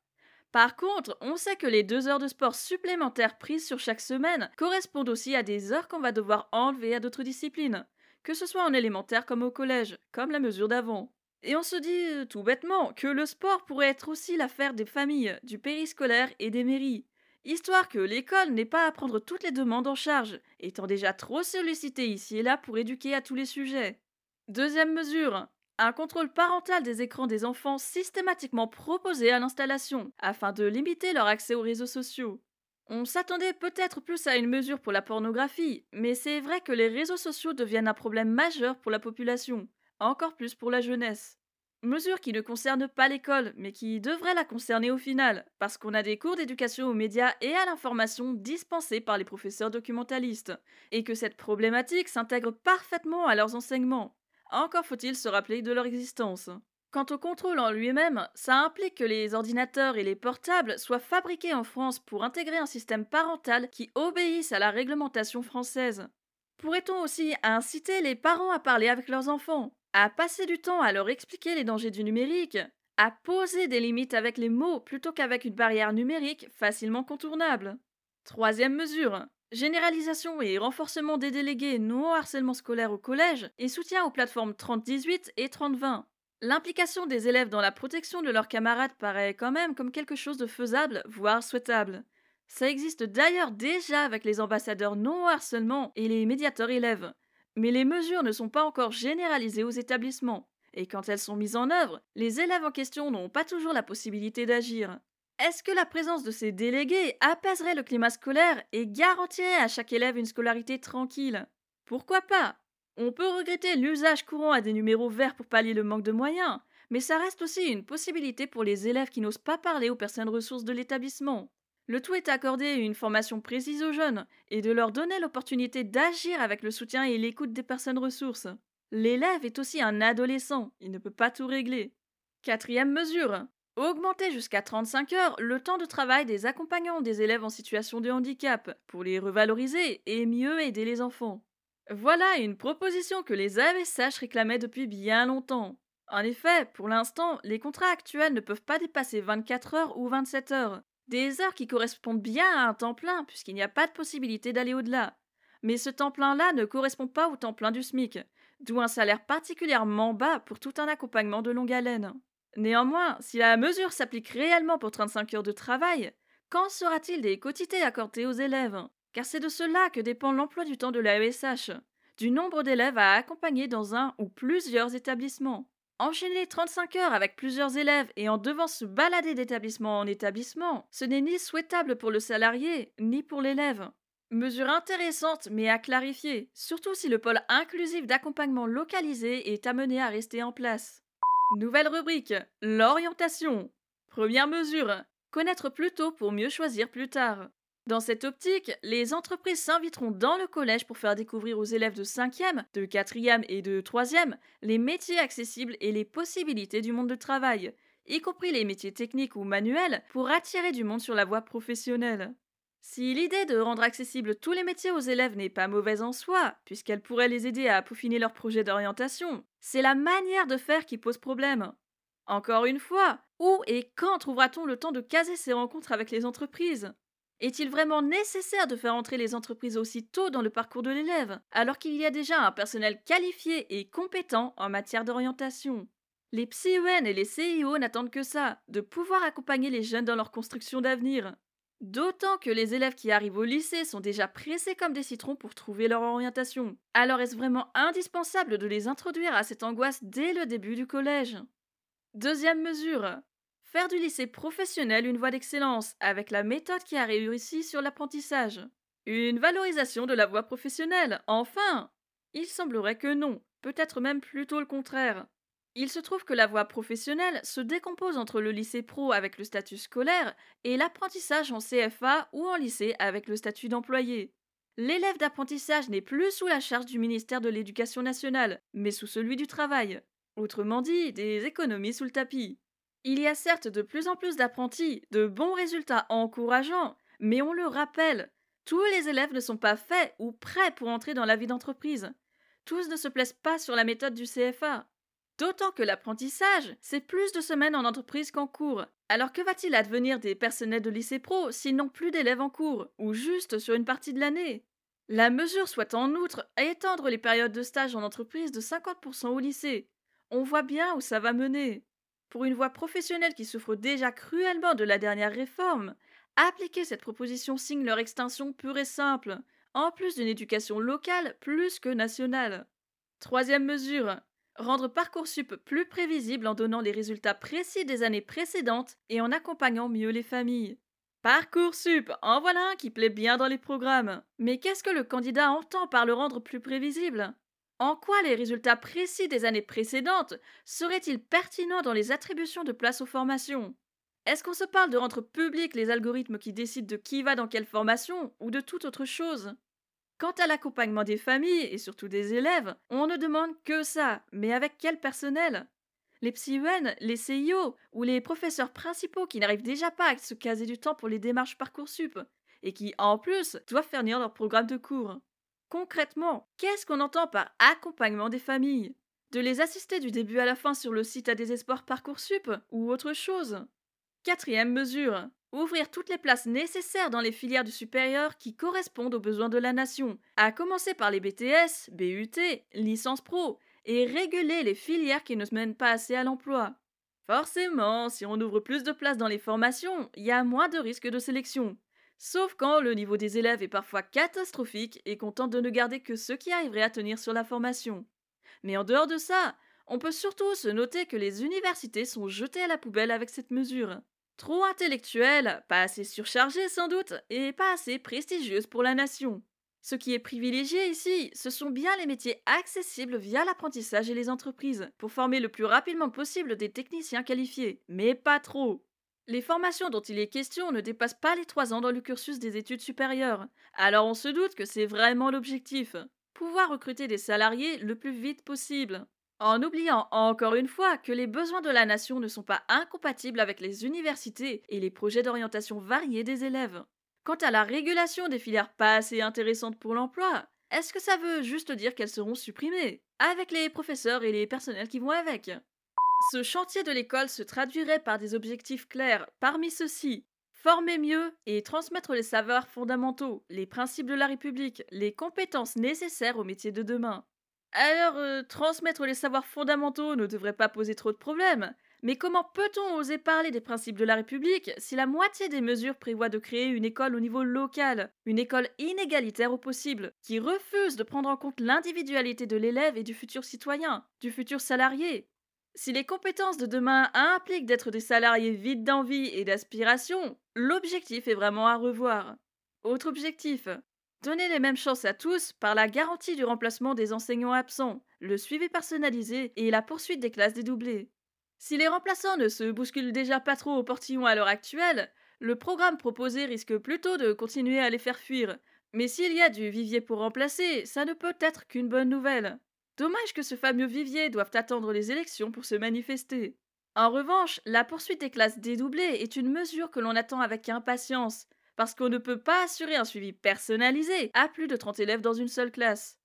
Par contre, on sait que les 2 heures de sport supplémentaires prises sur chaque semaine correspondent aussi à des heures qu'on va devoir enlever à d'autres disciplines, que ce soit en élémentaire comme au collège, comme la mesure d'avant. Et on se dit, tout bêtement, que le sport pourrait être aussi l'affaire des familles, du périscolaire et des mairies. Histoire que l'école n'ait pas à prendre toutes les demandes en charge, étant déjà trop sollicitée ici et là pour éduquer à tous les sujets. Deuxième mesure, un contrôle parental des écrans des enfants systématiquement proposé à l'installation, afin de limiter leur accès aux réseaux sociaux. On s'attendait peut-être plus à une mesure pour la pornographie, mais c'est vrai que les réseaux sociaux deviennent un problème majeur pour la population, encore plus pour la jeunesse. Mesure qui ne concerne pas l'école, mais qui devrait la concerner au final, parce qu'on a des cours d'éducation aux médias et à l'information dispensés par les professeurs documentalistes, et que cette problématique s'intègre parfaitement à leurs enseignements. Encore faut-il se rappeler de leur existence. Quant au contrôle en lui-même, ça implique que les ordinateurs et les portables soient fabriqués en France pour intégrer un système parental qui obéisse à la réglementation française. Pourrait-on aussi inciter les parents à parler avec leurs enfants, à passer du temps à leur expliquer les dangers du numérique, à poser des limites avec les mots plutôt qu'avec une barrière numérique facilement contournable? Troisième mesure, généralisation et renforcement des délégués non harcèlement scolaire au collège et soutien aux plateformes 3018 et 3020. L'implication des élèves dans la protection de leurs camarades paraît quand même comme quelque chose de faisable, voire souhaitable. Ça existe d'ailleurs déjà avec les ambassadeurs non-harcèlement et les médiateurs élèves. Mais les mesures ne sont pas encore généralisées aux établissements. Et quand elles sont mises en œuvre, les élèves en question n'ont pas toujours la possibilité d'agir. Est-ce que la présence de ces délégués apaiserait le climat scolaire et garantirait à chaque élève une scolarité tranquille? Pourquoi pas? On peut regretter l'usage courant à des numéros verts pour pallier le manque de moyens, mais ça reste aussi une possibilité pour les élèves qui n'osent pas parler aux personnes ressources de l'établissement. Le tout est accorder une formation précise aux jeunes et de leur donner l'opportunité d'agir avec le soutien et l'écoute des personnes ressources. L'élève est aussi un adolescent, il ne peut pas tout régler. Quatrième mesure, augmenter jusqu'à 35 heures le temps de travail des accompagnants des élèves en situation de handicap pour les revaloriser et mieux aider les enfants. Voilà une proposition que les AESH réclamaient depuis bien longtemps. En effet, pour l'instant, les contrats actuels ne peuvent pas dépasser 24 heures ou 27 heures. Des heures qui correspondent bien à un temps plein, puisqu'il n'y a pas de possibilité d'aller au-delà. Mais ce temps plein-là ne correspond pas au temps plein du SMIC, d'où un salaire particulièrement bas pour tout un accompagnement de longue haleine. Néanmoins, si la mesure s'applique réellement pour 35 heures de travail, qu'en sera-t-il des quotités accordées aux élèves ? Car c'est de cela que dépend l'emploi du temps de l'AESH, du nombre d'élèves à accompagner dans un ou plusieurs établissements. Enchaîner 35 heures avec plusieurs élèves et en devant se balader d'établissement en établissement, ce n'est ni souhaitable pour le salarié, ni pour l'élève. Mesure intéressante mais à clarifier, surtout si le pôle inclusif d'accompagnement localisé est amené à rester en place. Nouvelle rubrique, l'orientation. Première mesure, connaître plus tôt pour mieux choisir plus tard. Dans cette optique, les entreprises s'inviteront dans le collège pour faire découvrir aux élèves de 5e, de 4e et de 3e les métiers accessibles et les possibilités du monde de travail, y compris les métiers techniques ou manuels, pour attirer du monde sur la voie professionnelle. Si l'idée de rendre accessibles tous les métiers aux élèves n'est pas mauvaise en soi, puisqu'elle pourrait les aider à peaufiner leur projet d'orientation, c'est la manière de faire qui pose problème. Encore une fois, où et quand trouvera-t-on le temps de caser ces rencontres avec les entreprises ? Est-il vraiment nécessaire de faire entrer les entreprises aussi tôt dans le parcours de l'élève, alors qu'il y a déjà un personnel qualifié et compétent en matière d'orientation? Les PsyUN et les CIO n'attendent que ça, de pouvoir accompagner les jeunes dans leur construction d'avenir. D'autant que les élèves qui arrivent au lycée sont déjà pressés comme des citrons pour trouver leur orientation. Alors est-ce vraiment indispensable de les introduire à cette angoisse dès le début du collège? Deuxième mesure. Faire du lycée professionnel une voie d'excellence, avec la méthode qui a réussi sur l'apprentissage. Une valorisation de la voie professionnelle, enfin! Il semblerait que non, peut-être même plutôt le contraire. Il se trouve que la voie professionnelle se décompose entre le lycée pro avec le statut scolaire et l'apprentissage en CFA ou en lycée avec le statut d'employé. L'élève d'apprentissage n'est plus sous la charge du ministère de l'Éducation nationale, mais sous celui du travail. Autrement dit, des économies sous le tapis. Il y a certes de plus en plus d'apprentis, de bons résultats encourageants, mais on le rappelle, tous les élèves ne sont pas faits ou prêts pour entrer dans la vie d'entreprise. Tous ne se plaisent pas sur la méthode du CFA. D'autant que l'apprentissage, c'est plus de semaines en entreprise qu'en cours. Alors que va-t-il advenir des personnels de lycée pro s'ils n'ont plus d'élèves en cours, ou juste sur une partie de l'année? La mesure souhaite en outre étendre les périodes de stage en entreprise de 50% au lycée. On voit bien où ça va mener. Pour une voie professionnelle qui souffre déjà cruellement de la dernière réforme, appliquer cette proposition signe leur extinction pure et simple, en plus d'une éducation locale plus que nationale. Troisième mesure, rendre Parcoursup plus prévisible en donnant les résultats précis des années précédentes et en accompagnant mieux les familles. Parcoursup, en voilà un qui plaît bien dans les programmes. Mais qu'est-ce que le candidat entend par le rendre plus prévisible ? En quoi les résultats précis des années précédentes seraient-ils pertinents dans les attributions de places aux formations? Est-ce qu'on se parle de rendre public les algorithmes qui décident de qui va dans quelle formation ou de toute autre chose? Quant à l'accompagnement des familles, et surtout des élèves, on ne demande que ça, mais avec quel personnel? Les psy-UN, les CIO, ou les professeurs principaux qui n'arrivent déjà pas à se caser du temps pour les démarches Parcoursup, et qui, en plus, doivent fournir leur programme de cours. Concrètement, qu'est-ce qu'on entend par accompagnement des familles? De les assister du début à la fin sur le site à désespoir Parcoursup, ou autre chose? Quatrième mesure. Ouvrir toutes les places nécessaires dans les filières du supérieur qui correspondent aux besoins de la nation, à commencer par les BTS, BUT, licence pro, et réguler les filières qui ne se mènent pas assez à l'emploi. Forcément, si on ouvre plus de places dans les formations, il y a moins de risques de sélection. Sauf quand le niveau des élèves est parfois catastrophique et qu'on tente de ne garder que ceux qui arriveraient à tenir sur la formation. Mais en dehors de ça, on peut surtout se noter que les universités sont jetées à la poubelle avec cette mesure. Trop intellectuelle, pas assez surchargée sans doute, et pas assez prestigieuse pour la nation. Ce qui est privilégié ici, ce sont bien les métiers accessibles via l'apprentissage et les entreprises, pour former le plus rapidement possible des techniciens qualifiés, mais pas trop. Les formations dont il est question ne dépassent pas les 3 ans dans le cursus des études supérieures, alors on se doute que c'est vraiment l'objectif. Pouvoir recruter des salariés le plus vite possible. En oubliant encore une fois que les besoins de la nation ne sont pas incompatibles avec les universités et les projets d'orientation variés des élèves. Quant à la régulation des filières pas assez intéressantes pour l'emploi, est-ce que ça veut juste dire qu'elles seront supprimées, avec les professeurs et les personnels qui vont avec? Ce chantier de l'école se traduirait par des objectifs clairs, parmi ceux-ci. Former mieux et transmettre les savoirs fondamentaux, les principes de la République, les compétences nécessaires aux métiers de demain. Alors, transmettre les savoirs fondamentaux ne devrait pas poser trop de problèmes, mais comment peut-on oser parler des principes de la République si la moitié des mesures prévoient de créer une école au niveau local, une école inégalitaire au possible, qui refuse de prendre en compte l'individualité de l'élève et du futur citoyen, du futur salarié? Si les compétences de demain impliquent d'être des salariés vides d'envie et d'aspiration, l'objectif est vraiment à revoir. Autre objectif. Donner les mêmes chances à tous par la garantie du remplacement des enseignants absents, le suivi personnalisé et la poursuite des classes dédoublées. Si les remplaçants ne se bousculent déjà pas trop au portillon à l'heure actuelle, le programme proposé risque plutôt de continuer à les faire fuir. Mais s'il y a du vivier pour remplacer, ça ne peut être qu'une bonne nouvelle. Dommage que ce fameux vivier doive attendre les élections pour se manifester. En revanche, la poursuite des classes dédoublées est une mesure que l'on attend avec impatience, parce qu'on ne peut pas assurer un suivi personnalisé à plus de 30 élèves dans une seule classe.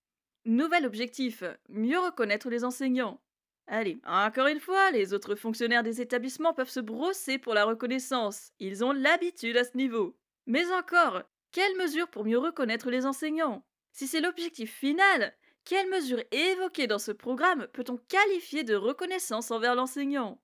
Nouvel objectif, mieux reconnaître les enseignants. Allez, encore une fois, les autres fonctionnaires des établissements peuvent se brosser pour la reconnaissance. Ils ont l'habitude à ce niveau. Mais encore, quelles mesures pour mieux reconnaître les enseignants? Si c'est l'objectif final, quelles mesures évoquées dans ce programme peut-on qualifier de reconnaissance envers l'enseignant?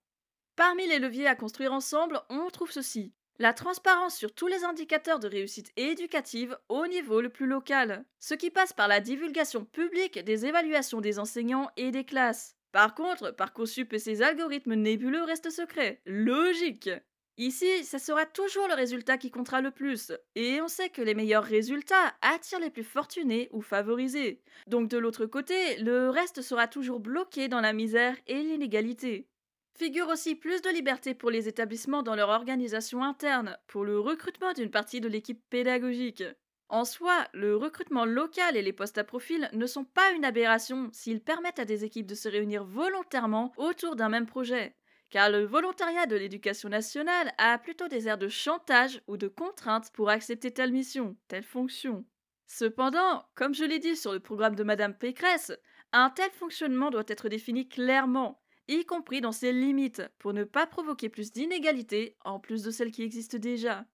Parmi les leviers à construire ensemble, on trouve ceci. La transparence sur tous les indicateurs de réussite éducative au niveau le plus local, ce qui passe par la divulgation publique des évaluations des enseignants et des classes. Par contre, Parcoursup et ses algorithmes nébuleux restent secrets. Logique! Ici, ça sera toujours le résultat qui comptera le plus, et on sait que les meilleurs résultats attirent les plus fortunés ou favorisés. Donc de l'autre côté, le reste sera toujours bloqué dans la misère et l'inégalité. Figure aussi plus de liberté pour les établissements dans leur organisation interne, pour le recrutement d'une partie de l'équipe pédagogique. En soi, le recrutement local et les postes à profil ne sont pas une aberration s'ils permettent à des équipes de se réunir volontairement autour d'un même projet, car le volontariat de l'éducation nationale a plutôt des airs de chantage ou de contrainte pour accepter telle mission, telle fonction. Cependant, comme je l'ai dit sur le programme de Madame Pécresse, un tel fonctionnement doit être défini clairement, y compris dans ses limites, pour ne pas provoquer plus d'inégalités en plus de celles qui existent déjà.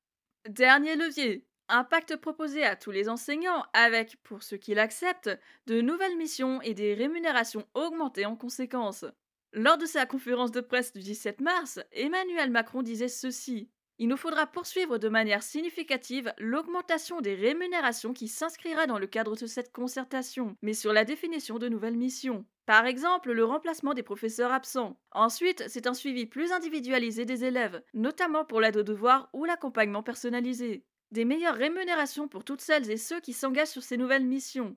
Dernier levier, un pacte proposé à tous les enseignants avec, pour ceux qui l'acceptent, de nouvelles missions et des rémunérations augmentées en conséquence. Lors de sa conférence de presse du 17 mars, Emmanuel Macron disait ceci. « Il nous faudra poursuivre de manière significative l'augmentation des rémunérations qui s'inscrira dans le cadre de cette concertation, mais sur la définition de nouvelles missions. » Par exemple, le remplacement des professeurs absents. Ensuite, c'est un suivi plus individualisé des élèves, notamment pour l'aide aux devoirs ou l'accompagnement personnalisé. Des meilleures rémunérations pour toutes celles et ceux qui s'engagent sur ces nouvelles missions.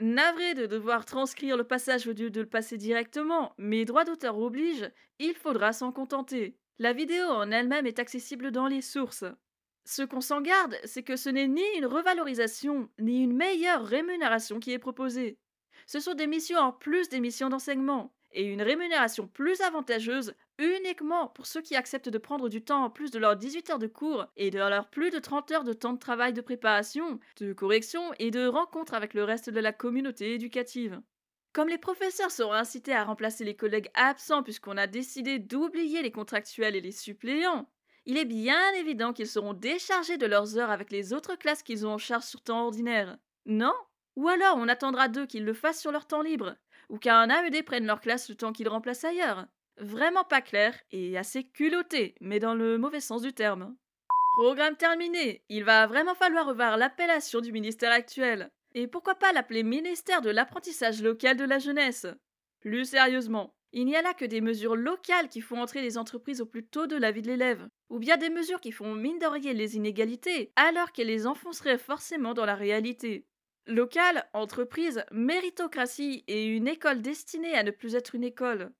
Navré de devoir transcrire le passage au lieu de le passer directement, mais droit d'auteur oblige, il faudra s'en contenter. La vidéo en elle-même est accessible dans les sources. Ce qu'on s'en garde, c'est que ce n'est ni une revalorisation, ni une meilleure rémunération qui est proposée. Ce sont des missions en plus des missions d'enseignement, et une rémunération plus avantageuse uniquement pour ceux qui acceptent de prendre du temps en plus de leurs 18 heures de cours et de leurs plus de 30 heures de temps de travail de préparation, de correction et de rencontre avec le reste de la communauté éducative. Comme les professeurs seront incités à remplacer les collègues absents puisqu'on a décidé d'oublier les contractuels et les suppléants, il est bien évident qu'ils seront déchargés de leurs heures avec les autres classes qu'ils ont en charge sur temps ordinaire. Non ? Ou alors on attendra d'eux qu'ils le fassent sur leur temps libre, ou qu'un AED prenne leur classe le temps qu'ils remplacent ailleurs. Vraiment pas clair et assez culotté, mais dans le mauvais sens du terme. Programme terminé, il va vraiment falloir revoir l'appellation du ministère actuel. Et pourquoi pas l'appeler ministère de l'apprentissage local de la jeunesse ? Plus sérieusement, il n'y a là que des mesures locales qui font entrer les entreprises au plus tôt de la vie de l'élève, ou bien des mesures qui font mine d'enrayer les inégalités alors qu'elles les enfonceraient forcément dans la réalité. Local, entreprise, méritocratie et une école destinée à ne plus être une école.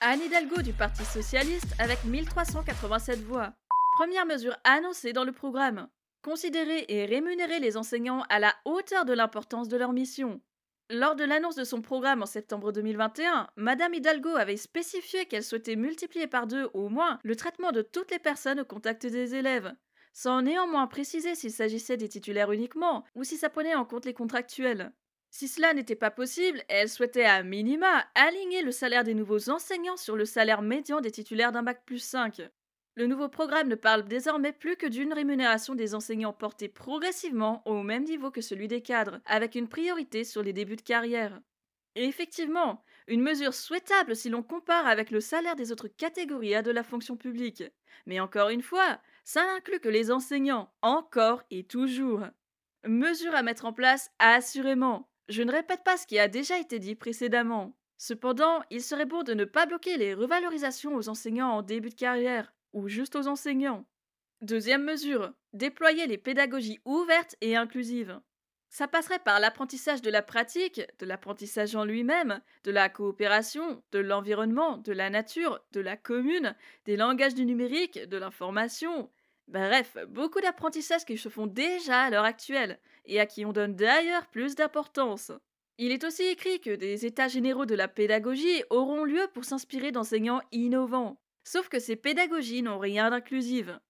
Anne Hidalgo du Parti Socialiste avec 1387 voix. Première mesure annoncée dans le programme. Considérer et rémunérer les enseignants à la hauteur de l'importance de leur mission. Lors de l'annonce de son programme en septembre 2021, Madame Hidalgo avait spécifié qu'elle souhaitait multiplier par 2 au moins le traitement de toutes les personnes au contact des élèves, sans néanmoins préciser s'il s'agissait des titulaires uniquement ou si ça prenait en compte les contractuels. Si cela n'était pas possible, elle souhaitait à minima aligner le salaire des nouveaux enseignants sur le salaire médian des titulaires d'un bac+5. Le nouveau programme ne parle désormais plus que d'une rémunération des enseignants portée progressivement au même niveau que celui des cadres, avec une priorité sur les débuts de carrière. Et effectivement, une mesure souhaitable si l'on compare avec le salaire des autres catégories A de la fonction publique. Mais encore une fois, ça n'inclut que les enseignants, encore et toujours. Mesure à mettre en place assurément. Je ne répète pas ce qui a déjà été dit précédemment. Cependant, il serait bon de ne pas bloquer les revalorisations aux enseignants en début de carrière, ou juste aux enseignants. Deuxième mesure, déployer les pédagogies ouvertes et inclusives. Ça passerait par l'apprentissage de la pratique, de l'apprentissage en lui-même, de la coopération, de l'environnement, de la nature, de la commune, des langages du numérique, de l'information. Bref, beaucoup d'apprentissages qui se font déjà à l'heure actuelle, et à qui on donne d'ailleurs plus d'importance. Il est aussi écrit que des états généraux de la pédagogie auront lieu pour s'inspirer d'enseignants innovants. Sauf que ces pédagogies n'ont rien d'inclusive.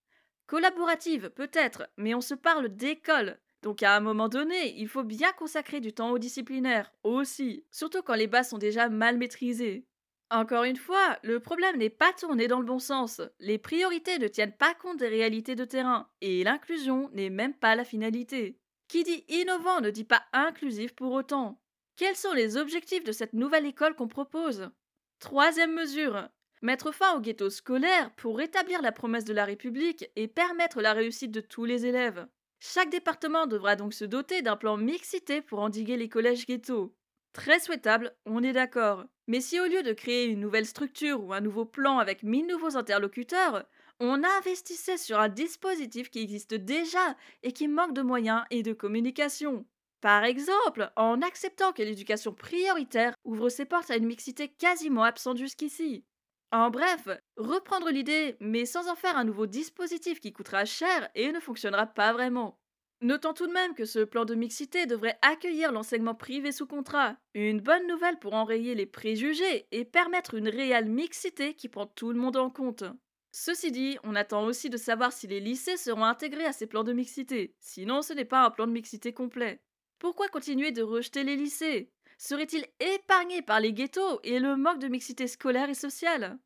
Collaborative, peut-être, mais on se parle d'école. Donc à un moment donné, il faut bien consacrer du temps aux disciplinaires, aussi. Surtout quand les bases sont déjà mal maîtrisées. Encore une fois, le problème n'est pas tourné dans le bon sens. Les priorités ne tiennent pas compte des réalités de terrain, et l'inclusion n'est même pas la finalité. Qui dit innovant ne dit pas inclusif pour autant. Quels sont les objectifs de cette nouvelle école qu'on propose ? Troisième mesure, mettre fin au ghetto scolaire pour rétablir la promesse de la République et permettre la réussite de tous les élèves. Chaque département devra donc se doter d'un plan mixité pour endiguer les collèges ghettos. Très souhaitable, on est d'accord. Mais si au lieu de créer une nouvelle structure ou un nouveau plan avec 1000 nouveaux interlocuteurs, on investissait sur un dispositif qui existe déjà et qui manque de moyens et de communication. Par exemple, en acceptant que l'éducation prioritaire ouvre ses portes à une mixité quasiment absente jusqu'ici. En bref, reprendre l'idée, mais sans en faire un nouveau dispositif qui coûtera cher et ne fonctionnera pas vraiment. Notons tout de même que ce plan de mixité devrait accueillir l'enseignement privé sous contrat, une bonne nouvelle pour enrayer les préjugés et permettre une réelle mixité qui prend tout le monde en compte. Ceci dit, on attend aussi de savoir si les lycées seront intégrés à ces plans de mixité, sinon ce n'est pas un plan de mixité complet. Pourquoi continuer de rejeter les lycées ? Seraient-ils épargnés par les ghettos et le manque de mixité scolaire et sociale ?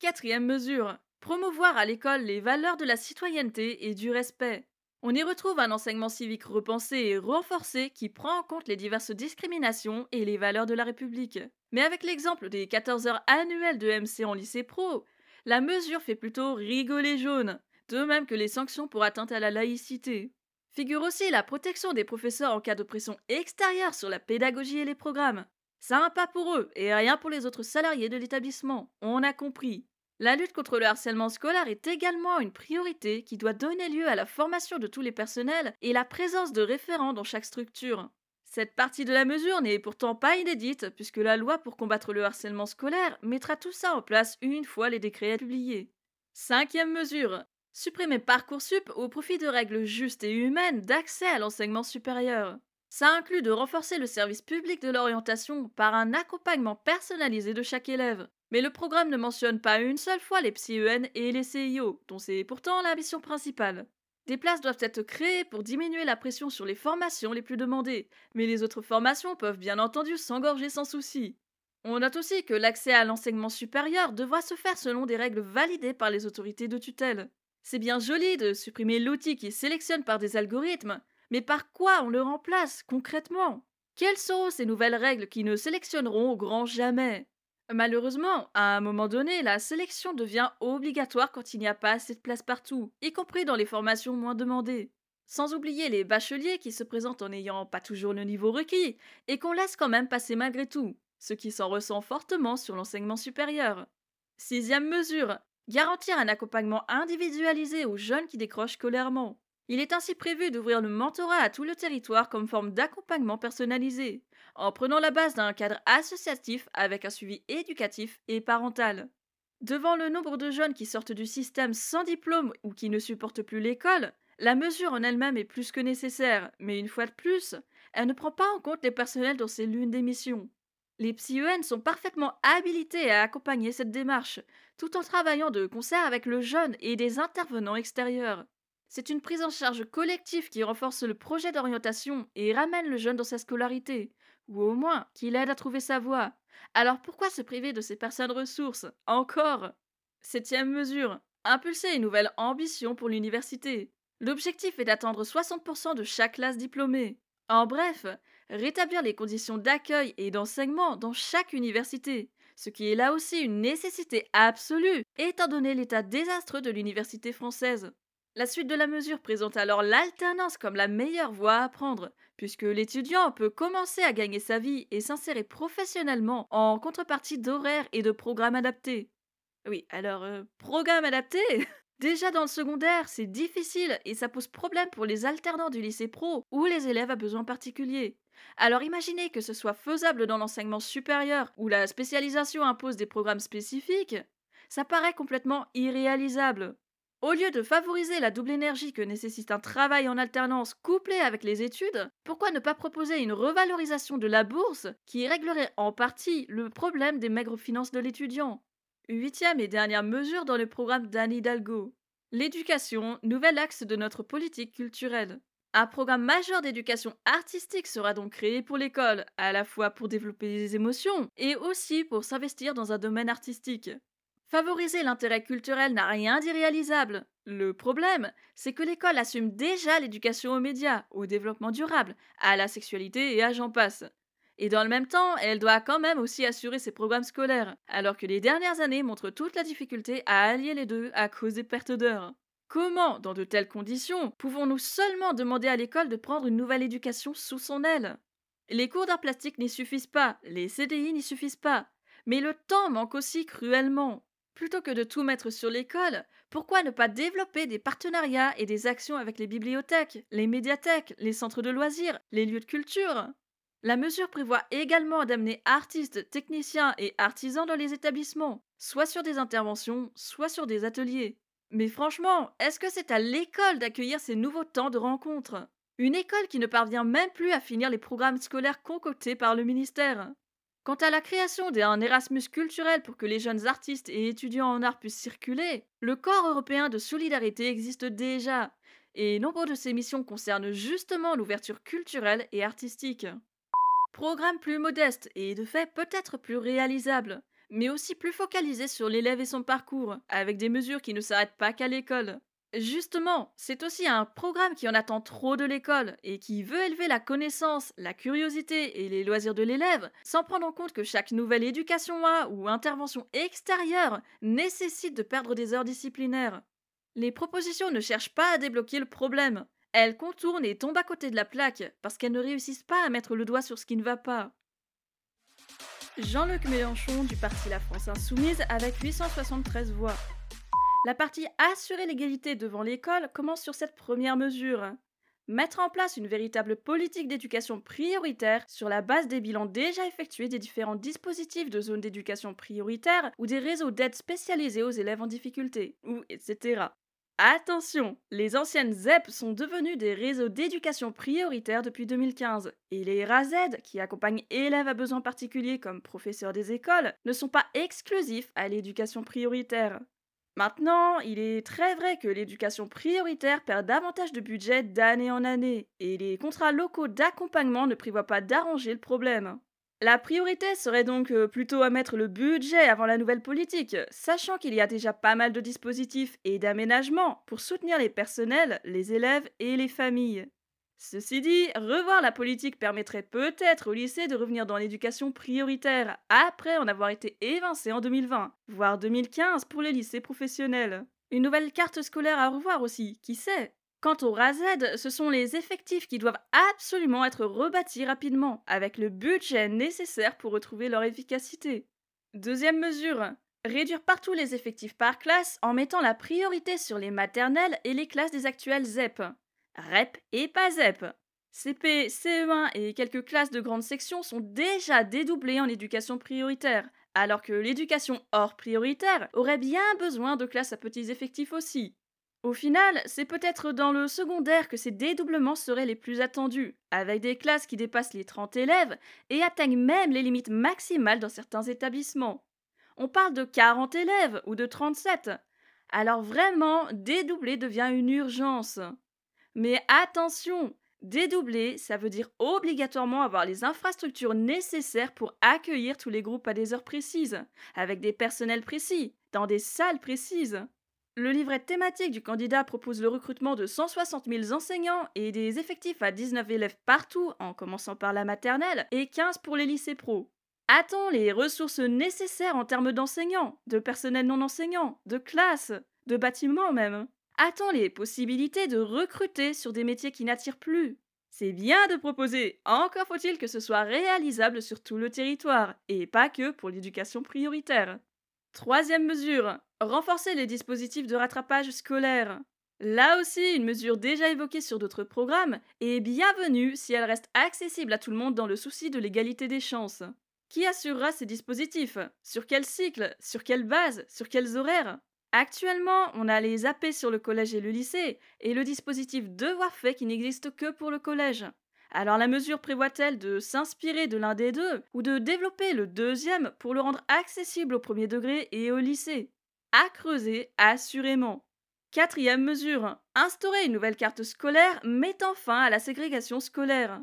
Quatrième mesure, promouvoir à l'école les valeurs de la citoyenneté et du respect. On y retrouve un enseignement civique repensé et renforcé qui prend en compte les diverses discriminations et les valeurs de la République. Mais avec l'exemple des 14 heures annuelles de MC en lycée pro, la mesure fait plutôt rigoler jaune, de même que les sanctions pour atteinte à la laïcité. Figure aussi la protection des professeurs en cas de pression extérieure sur la pédagogie et les programmes. C'est un pas pour eux et rien pour les autres salariés de l'établissement, on a compris. La lutte contre le harcèlement scolaire est également une priorité qui doit donner lieu à la formation de tous les personnels et la présence de référents dans chaque structure. Cette partie de la mesure n'est pourtant pas inédite puisque la loi pour combattre le harcèlement scolaire mettra tout ça en place une fois les décrets publiés. Cinquième mesure, Supprimer Parcoursup au profit de règles justes et humaines d'accès à l'enseignement supérieur. Ça inclut de renforcer le service public de l'orientation par un accompagnement personnalisé de chaque élève. Mais le programme ne mentionne pas une seule fois les psy-EN et les CIO, dont c'est pourtant la mission principale. Des places doivent être créées pour diminuer la pression sur les formations les plus demandées, mais les autres formations peuvent bien entendu s'engorger sans souci. On note aussi que l'accès à l'enseignement supérieur devra se faire selon des règles validées par les autorités de tutelle. C'est bien joli de supprimer l'outil qui sélectionne par des algorithmes, mais par quoi on le remplace concrètement? Quelles seront ces nouvelles règles qui ne sélectionneront au grand jamais? Malheureusement, à un moment donné, la sélection devient obligatoire quand il n'y a pas assez de place partout, y compris dans les formations moins demandées. Sans oublier les bacheliers qui se présentent en n'ayant pas toujours le niveau requis, et qu'on laisse quand même passer malgré tout, ce qui s'en ressent fortement sur l'enseignement supérieur. Sixième mesure, garantir un accompagnement individualisé aux jeunes qui décrochent scolairement. Il est ainsi prévu d'ouvrir le mentorat à tout le territoire comme forme d'accompagnement personnalisé, en prenant la base d'un cadre associatif avec un suivi éducatif et parental. Devant le nombre de jeunes qui sortent du système sans diplôme ou qui ne supportent plus l'école, la mesure en elle-même est plus que nécessaire, mais une fois de plus, elle ne prend pas en compte les personnels dont c'est l'une des missions. Les psy-EN sont parfaitement habilités à accompagner cette démarche, tout en travaillant de concert avec le jeune et des intervenants extérieurs. C'est une prise en charge collective qui renforce le projet d'orientation et ramène le jeune dans sa scolarité, ou au moins qui l'aide à trouver sa voie. Alors pourquoi se priver de ces personnes ressources, encore? Septième mesure, impulser une nouvelle ambition pour l'université. L'objectif est d'atteindre 60% de chaque classe diplômée. En bref, rétablir les conditions d'accueil et d'enseignement dans chaque université, ce qui est là aussi une nécessité absolue, étant donné l'état désastreux de l'université française. La suite de la mesure présente alors l'alternance comme la meilleure voie à prendre, puisque l'étudiant peut commencer à gagner sa vie et s'insérer professionnellement en contrepartie d'horaires et de programmes adaptés. Oui, alors, programmes adaptés? Déjà dans le secondaire, c'est difficile et ça pose problème pour les alternants du lycée pro ou les élèves à besoins particuliers. Alors imaginez que ce soit faisable dans l'enseignement supérieur où la spécialisation impose des programmes spécifiques, ça paraît complètement irréalisable. Au lieu de favoriser la double énergie que nécessite un travail en alternance couplé avec les études, pourquoi ne pas proposer une revalorisation de la bourse qui réglerait en partie le problème des maigres finances de l'étudiant? Huitième et dernière mesure dans le programme d'Anne Hidalgo. L'éducation, nouvel axe de notre politique culturelle. Un programme majeur d'éducation artistique sera donc créé pour l'école, à la fois pour développer les émotions et aussi pour s'investir dans un domaine artistique. Favoriser l'intérêt culturel n'a rien d'irréalisable. Le problème, c'est que l'école assume déjà l'éducation aux médias, au développement durable, à la sexualité et à j'en passe. Et dans le même temps, elle doit quand même aussi assurer ses programmes scolaires, alors que les dernières années montrent toute la difficulté à allier les deux à cause des pertes d'heures. Comment, dans de telles conditions, pouvons-nous seulement demander à l'école de prendre une nouvelle éducation sous son aile? Les cours d'art plastique n'y suffisent pas, les CDI n'y suffisent pas, mais le temps manque aussi cruellement. Plutôt que de tout mettre sur l'école, pourquoi ne pas développer des partenariats et des actions avec les bibliothèques, les médiathèques, les centres de loisirs, les lieux de culture? La mesure prévoit également d'amener artistes, techniciens et artisans dans les établissements, soit sur des interventions, soit sur des ateliers. Mais franchement, est-ce que c'est à l'école d'accueillir ces nouveaux temps de rencontre? Une école qui ne parvient même plus à finir les programmes scolaires concoctés par le ministère. Quant à la création d'un Erasmus culturel pour que les jeunes artistes et étudiants en art puissent circuler, le corps européen de solidarité existe déjà, et nombre de ses missions concernent justement l'ouverture culturelle et artistique. Programme plus modeste et de fait peut-être plus réalisable, mais aussi plus focalisé sur l'élève et son parcours, avec des mesures qui ne s'arrêtent pas qu'à l'école. Justement, c'est aussi un programme qui en attend trop de l'école et qui veut élever la connaissance, la curiosité et les loisirs de l'élève sans prendre en compte que chaque nouvelle éducation à ou intervention extérieure nécessite de perdre des heures disciplinaires. Les propositions ne cherchent pas à débloquer le problème. Elles contournent et tombent à côté de la plaque parce qu'elles ne réussissent pas à mettre le doigt sur ce qui ne va pas. Jean-Luc Mélenchon du parti La France Insoumise avec 873 voix. La partie assurer l'égalité devant l'école commence sur cette première mesure. Mettre en place une véritable politique d'éducation prioritaire sur la base des bilans déjà effectués des différents dispositifs de zones d'éducation prioritaire ou des réseaux d'aide spécialisés aux élèves en difficulté, ou etc. Attention, les anciennes ZEP sont devenues des réseaux d'éducation prioritaire depuis 2015, et les RAZ, qui accompagnent élèves à besoins particuliers comme professeurs des écoles, ne sont pas exclusifs à l'éducation prioritaire. Maintenant, il est très vrai que l'éducation prioritaire perd davantage de budget d'année en année, et les contrats locaux d'accompagnement ne prévoient pas d'arranger le problème. La priorité serait donc plutôt à mettre le budget avant la nouvelle politique, sachant qu'il y a déjà pas mal de dispositifs et d'aménagements pour soutenir les personnels, les élèves et les familles. Ceci dit, revoir la politique permettrait peut-être au lycée de revenir dans l'éducation prioritaire, après en avoir été évincé en 2020, voire 2015 pour les lycées professionnels. Une nouvelle carte scolaire à revoir aussi, qui sait ? Quant aux RAZ, ce sont les effectifs qui doivent absolument être rebâtis rapidement, avec le budget nécessaire pour retrouver leur efficacité. Deuxième mesure, réduire partout les effectifs par classe en mettant la priorité sur les maternelles et les classes des actuelles ZEP. REP et pas ZEP. CP, CE1 et quelques classes de grande section sont déjà dédoublées en éducation prioritaire, alors que l'éducation hors prioritaire aurait bien besoin de classes à petits effectifs aussi. Au final, c'est peut-être dans le secondaire que ces dédoublements seraient les plus attendus, avec des classes qui dépassent les 30 élèves et atteignent même les limites maximales dans certains établissements. On parle de 40 élèves ou de 37. Alors vraiment, dédoubler devient une urgence. Mais attention, dédoubler, ça veut dire obligatoirement avoir les infrastructures nécessaires pour accueillir tous les groupes à des heures précises, avec des personnels précis, dans des salles précises. Le livret thématique du candidat propose le recrutement de 160 000 enseignants et des effectifs à 19 élèves partout, en commençant par la maternelle, et 15 pour les lycées pro. A-t-on les ressources nécessaires en termes d'enseignants, de personnel non enseignant, de classes, de bâtiments même? A-t-on les possibilités de recruter sur des métiers qui n'attirent plus? C'est bien de proposer, encore faut-il que ce soit réalisable sur tout le territoire, et pas que pour l'éducation prioritaire. Troisième mesure, renforcer les dispositifs de rattrapage scolaire. Là aussi, une mesure déjà évoquée sur d'autres programmes est bienvenue si elle reste accessible à tout le monde dans le souci de l'égalité des chances. Qui assurera ces dispositifs? Sur quel cycle? Sur quelle base? Sur quels horaires? Actuellement, on a les AP sur le collège et le lycée, et le dispositif devoir fait qui n'existe que pour le collège. Alors la mesure prévoit-elle de s'inspirer de l'un des deux, ou de développer le deuxième pour le rendre accessible au premier degré et au lycée? À creuser, assurément. Quatrième mesure, instaurer une nouvelle carte scolaire mettant fin à la ségrégation scolaire.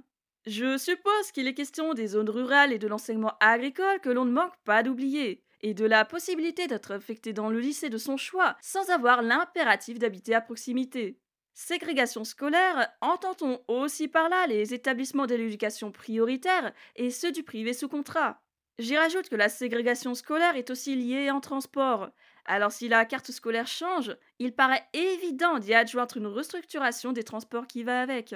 Je suppose qu'il est question des zones rurales et de l'enseignement agricole que l'on ne manque pas d'oublier, et de la possibilité d'être affecté dans le lycée de son choix sans avoir l'impératif d'habiter à proximité. Ségrégation scolaire, entend-on aussi par là les établissements de l'éducation prioritaire et ceux du privé sous contrat? J'y rajoute que la ségrégation scolaire est aussi liée en transport. Alors si la carte scolaire change, il paraît évident d'y adjoindre une restructuration des transports qui va avec.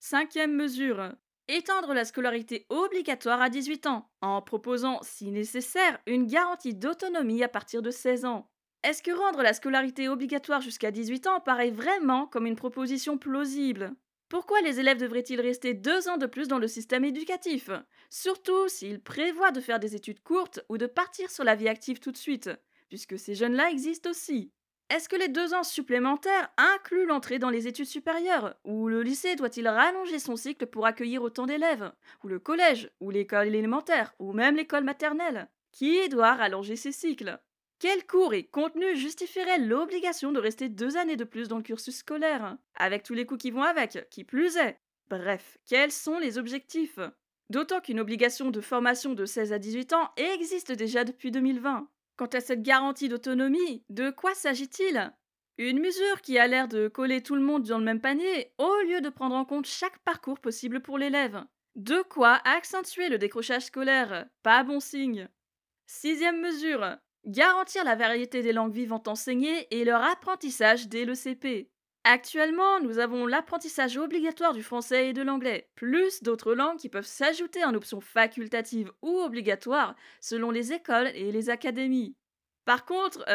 Cinquième mesure, étendre la scolarité obligatoire à 18 ans, en proposant, si nécessaire, une garantie d'autonomie à partir de 16 ans. Est-ce que rendre la scolarité obligatoire jusqu'à 18 ans paraît vraiment comme une proposition plausible? Pourquoi les élèves devraient-ils rester 2 ans de plus dans le système éducatif? Surtout s'ils prévoient de faire des études courtes ou de partir sur la vie active tout de suite, puisque ces jeunes-là existent aussi. Est-ce que les 2 ans supplémentaires incluent l'entrée dans les études supérieures? Ou le lycée doit-il rallonger son cycle pour accueillir autant d'élèves? Ou le collège? Ou l'école élémentaire? Ou même l'école maternelle? Qui doit rallonger ses cycles? Quels cours et contenus justifieraient l'obligation de rester 2 années de plus dans le cursus scolaire? Avec tous les coûts qui vont avec, qui plus est. Bref, quels sont les objectifs? D'autant qu'une obligation de formation de 16 à 18 ans existe déjà depuis 2020. Quant à cette garantie d'autonomie, de quoi s'agit-il? Une mesure qui a l'air de coller tout le monde dans le même panier, au lieu de prendre en compte chaque parcours possible pour l'élève. De quoi accentuer le décrochage scolaire? Pas bon signe. Sixième mesure. Garantir la variété des langues vivantes enseignées et leur apprentissage dès le CP. Actuellement, nous avons l'apprentissage obligatoire du français et de l'anglais, plus d'autres langues qui peuvent s'ajouter en option facultative ou obligatoire selon les écoles et les académies. Par contre,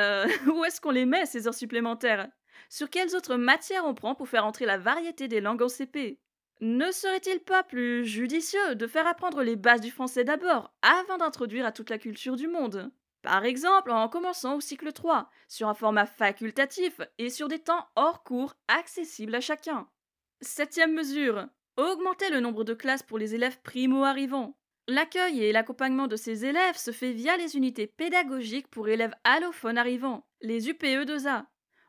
où est-ce qu'on les met ces heures supplémentaires? Sur quelles autres matières on prend pour faire entrer la variété des langues en CP? Ne serait-il pas plus judicieux de faire apprendre les bases du français d'abord, avant d'introduire à toute la culture du monde? Par exemple en commençant au cycle 3, sur un format facultatif et sur des temps hors cours accessibles à chacun. 7e mesure, augmenter le nombre de classes pour les élèves primo-arrivants. L'accueil et l'accompagnement de ces élèves se fait via les unités pédagogiques pour élèves allophones arrivants, les UPE2A.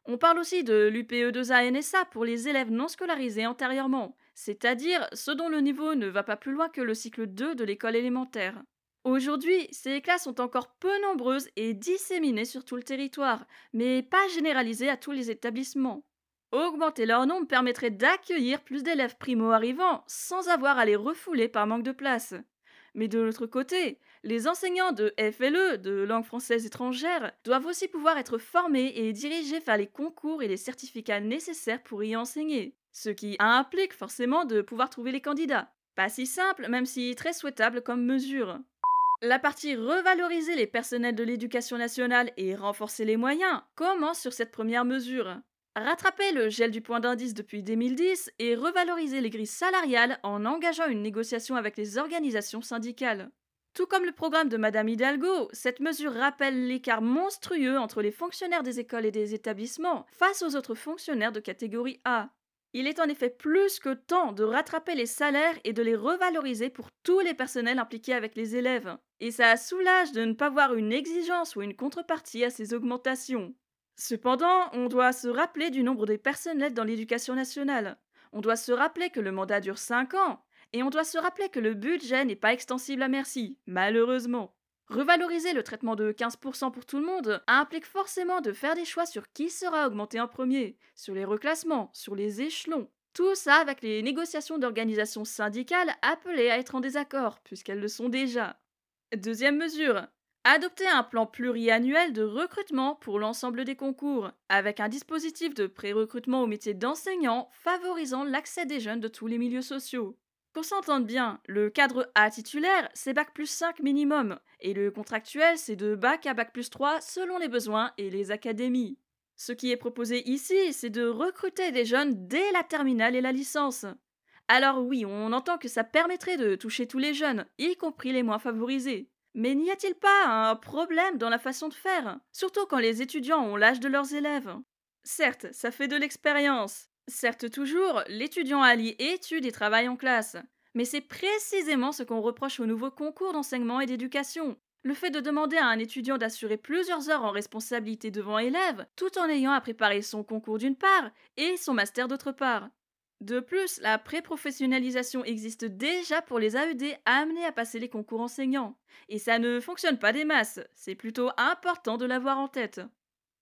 On parle aussi de l'UPE2A-NSA pour les élèves non scolarisés antérieurement, c'est-à-dire ceux dont le niveau ne va pas plus loin que le cycle 2 de l'école élémentaire. Aujourd'hui, ces classes sont encore peu nombreuses et disséminées sur tout le territoire, mais pas généralisées à tous les établissements. Augmenter leur nombre permettrait d'accueillir plus d'élèves primo-arrivants sans avoir à les refouler par manque de place. Mais de l'autre côté, les enseignants de FLE, de langue française étrangère, doivent aussi pouvoir être formés et dirigés vers les concours et les certificats nécessaires pour y enseigner, ce qui implique forcément de pouvoir trouver les candidats. Pas si simple, même si très souhaitable comme mesure. La partie revaloriser les personnels de l'éducation nationale et renforcer les moyens commence sur cette première mesure. Rattraper le gel du point d'indice depuis 2010 et revaloriser les grilles salariales en engageant une négociation avec les organisations syndicales. Tout comme le programme de Madame Hidalgo, cette mesure rappelle l'écart monstrueux entre les fonctionnaires des écoles et des établissements face aux autres fonctionnaires de catégorie A. Il est en effet plus que temps de rattraper les salaires et de les revaloriser pour tous les personnels impliqués avec les élèves. Et ça soulage de ne pas voir une exigence ou une contrepartie à ces augmentations. Cependant, on doit se rappeler du nombre des personnels dans l'éducation nationale. On doit se rappeler que le mandat dure 5 ans. Et on doit se rappeler que le budget n'est pas extensible à merci, malheureusement. Revaloriser le traitement de 15% pour tout le monde implique forcément de faire des choix sur qui sera augmenté en premier, sur les reclassements, sur les échelons. Tout ça avec les négociations d'organisations syndicales appelées à être en désaccord, puisqu'elles le sont déjà. 2e mesure. Adopter un plan pluriannuel de recrutement pour l'ensemble des concours, avec un dispositif de pré-recrutement au métier d'enseignant favorisant l'accès des jeunes de tous les milieux sociaux. Qu'on s'entende bien, le cadre A titulaire, c'est Bac plus 5 minimum, et le contractuel, c'est de Bac à Bac plus 3 selon les besoins et les académies. Ce qui est proposé ici, c'est de recruter des jeunes dès la terminale et la licence. Alors oui, on entend que ça permettrait de toucher tous les jeunes, y compris les moins favorisés. Mais n'y a-t-il pas un problème dans la façon de faire? Surtout quand les étudiants ont l'âge de leurs élèves. Certes, ça fait de l'expérience. Certes toujours, l'étudiant allie études et travail en classe. Mais c'est précisément ce qu'on reproche aux nouveaux concours d'enseignement et d'éducation. Le fait de demander à un étudiant d'assurer plusieurs heures en responsabilité devant élèves, tout en ayant à préparer son concours d'une part et son master d'autre part. De plus, la pré-professionnalisation existe déjà pour les AED amenés à passer les concours enseignants. Et ça ne fonctionne pas des masses, c'est plutôt important de l'avoir en tête.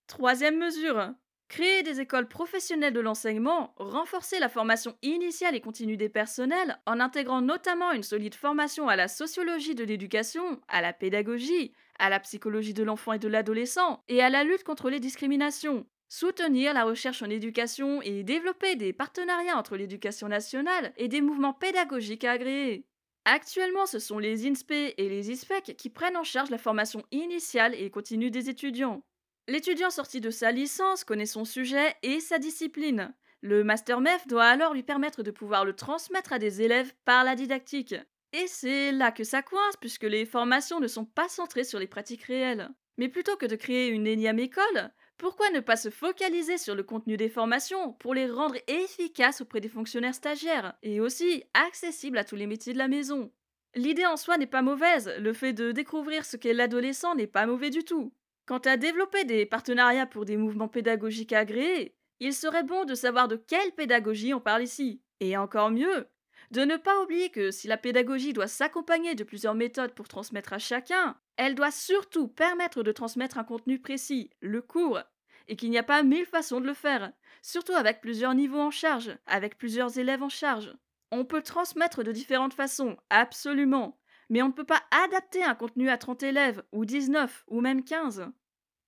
3e mesure. Créer des écoles professionnelles de l'enseignement, renforcer la formation initiale et continue des personnels en intégrant notamment une solide formation à la sociologie de l'éducation, à la pédagogie, à la psychologie de l'enfant et de l'adolescent et à la lutte contre les discriminations. Soutenir la recherche en éducation et développer des partenariats entre l'éducation nationale et des mouvements pédagogiques agréés. Actuellement, ce sont les INSPE et les ISPEC qui prennent en charge la formation initiale et continue des étudiants. L'étudiant sorti de sa licence connaît son sujet et sa discipline. Le Master MEF doit alors lui permettre de pouvoir le transmettre à des élèves par la didactique. Et c'est là que ça coince puisque les formations ne sont pas centrées sur les pratiques réelles. Mais plutôt que de créer une énième école, pourquoi ne pas se focaliser sur le contenu des formations pour les rendre efficaces auprès des fonctionnaires stagiaires et aussi accessibles à tous les métiers de la maison? L'idée en soi n'est pas mauvaise, le fait de découvrir ce qu'est l'adolescent n'est pas mauvais du tout. Quant à développer des partenariats pour des mouvements pédagogiques agréés, il serait bon de savoir de quelle pédagogie on parle ici. Et encore mieux, de ne pas oublier que si la pédagogie doit s'accompagner de plusieurs méthodes pour transmettre à chacun, elle doit surtout permettre de transmettre un contenu précis, le cours, et qu'il n'y a pas 1000 façons de le faire, surtout avec plusieurs niveaux en charge, avec plusieurs élèves en charge. On peut transmettre de différentes façons, absolument, mais on ne peut pas adapter un contenu à 30 élèves, ou 19, ou même 15.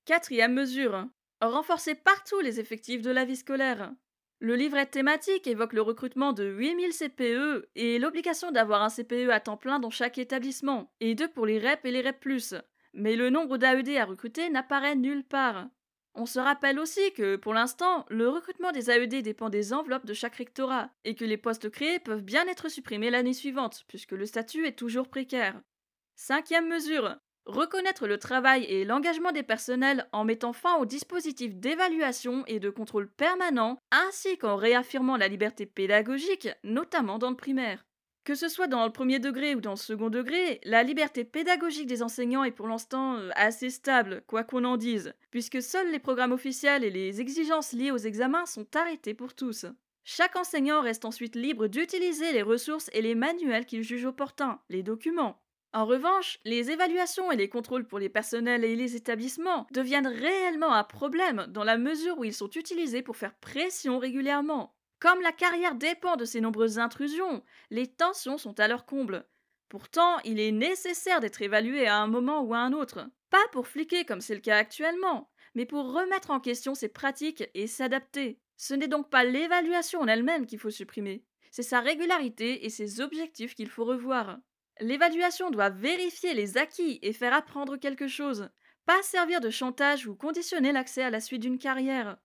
4e mesure. Renforcer partout les effectifs de la vie scolaire. Le livret thématique évoque le recrutement de 8000 CPE et l'obligation d'avoir un CPE à temps plein dans chaque établissement, et 2 pour les REP et les REP+. Mais le nombre d'AED à recruter n'apparaît nulle part. On se rappelle aussi que, pour l'instant, le recrutement des AED dépend des enveloppes de chaque rectorat, et que les postes créés peuvent bien être supprimés l'année suivante, puisque le statut est toujours précaire. 5e mesure. Reconnaître le travail et l'engagement des personnels en mettant fin au dispositif d'évaluation et de contrôle permanent, ainsi qu'en réaffirmant la liberté pédagogique, notamment dans le primaire. Que ce soit dans le premier degré ou dans le second degré, la liberté pédagogique des enseignants est pour l'instant assez stable, quoi qu'on en dise, puisque seuls les programmes officiels et les exigences liées aux examens sont arrêtés pour tous. Chaque enseignant reste ensuite libre d'utiliser les ressources et les manuels qu'il juge opportuns, les documents. En revanche, les évaluations et les contrôles pour les personnels et les établissements deviennent réellement un problème dans la mesure où ils sont utilisés pour faire pression régulièrement. Comme la carrière dépend de ces nombreuses intrusions, les tensions sont à leur comble. Pourtant, il est nécessaire d'être évalué à un moment ou à un autre. Pas pour fliquer comme c'est le cas actuellement, mais pour remettre en question ces pratiques et s'adapter. Ce n'est donc pas l'évaluation en elle-même qu'il faut supprimer, c'est sa régularité et ses objectifs qu'il faut revoir. L'évaluation doit vérifier les acquis et faire apprendre quelque chose, pas servir de chantage ou conditionner l'accès à la suite d'une carrière.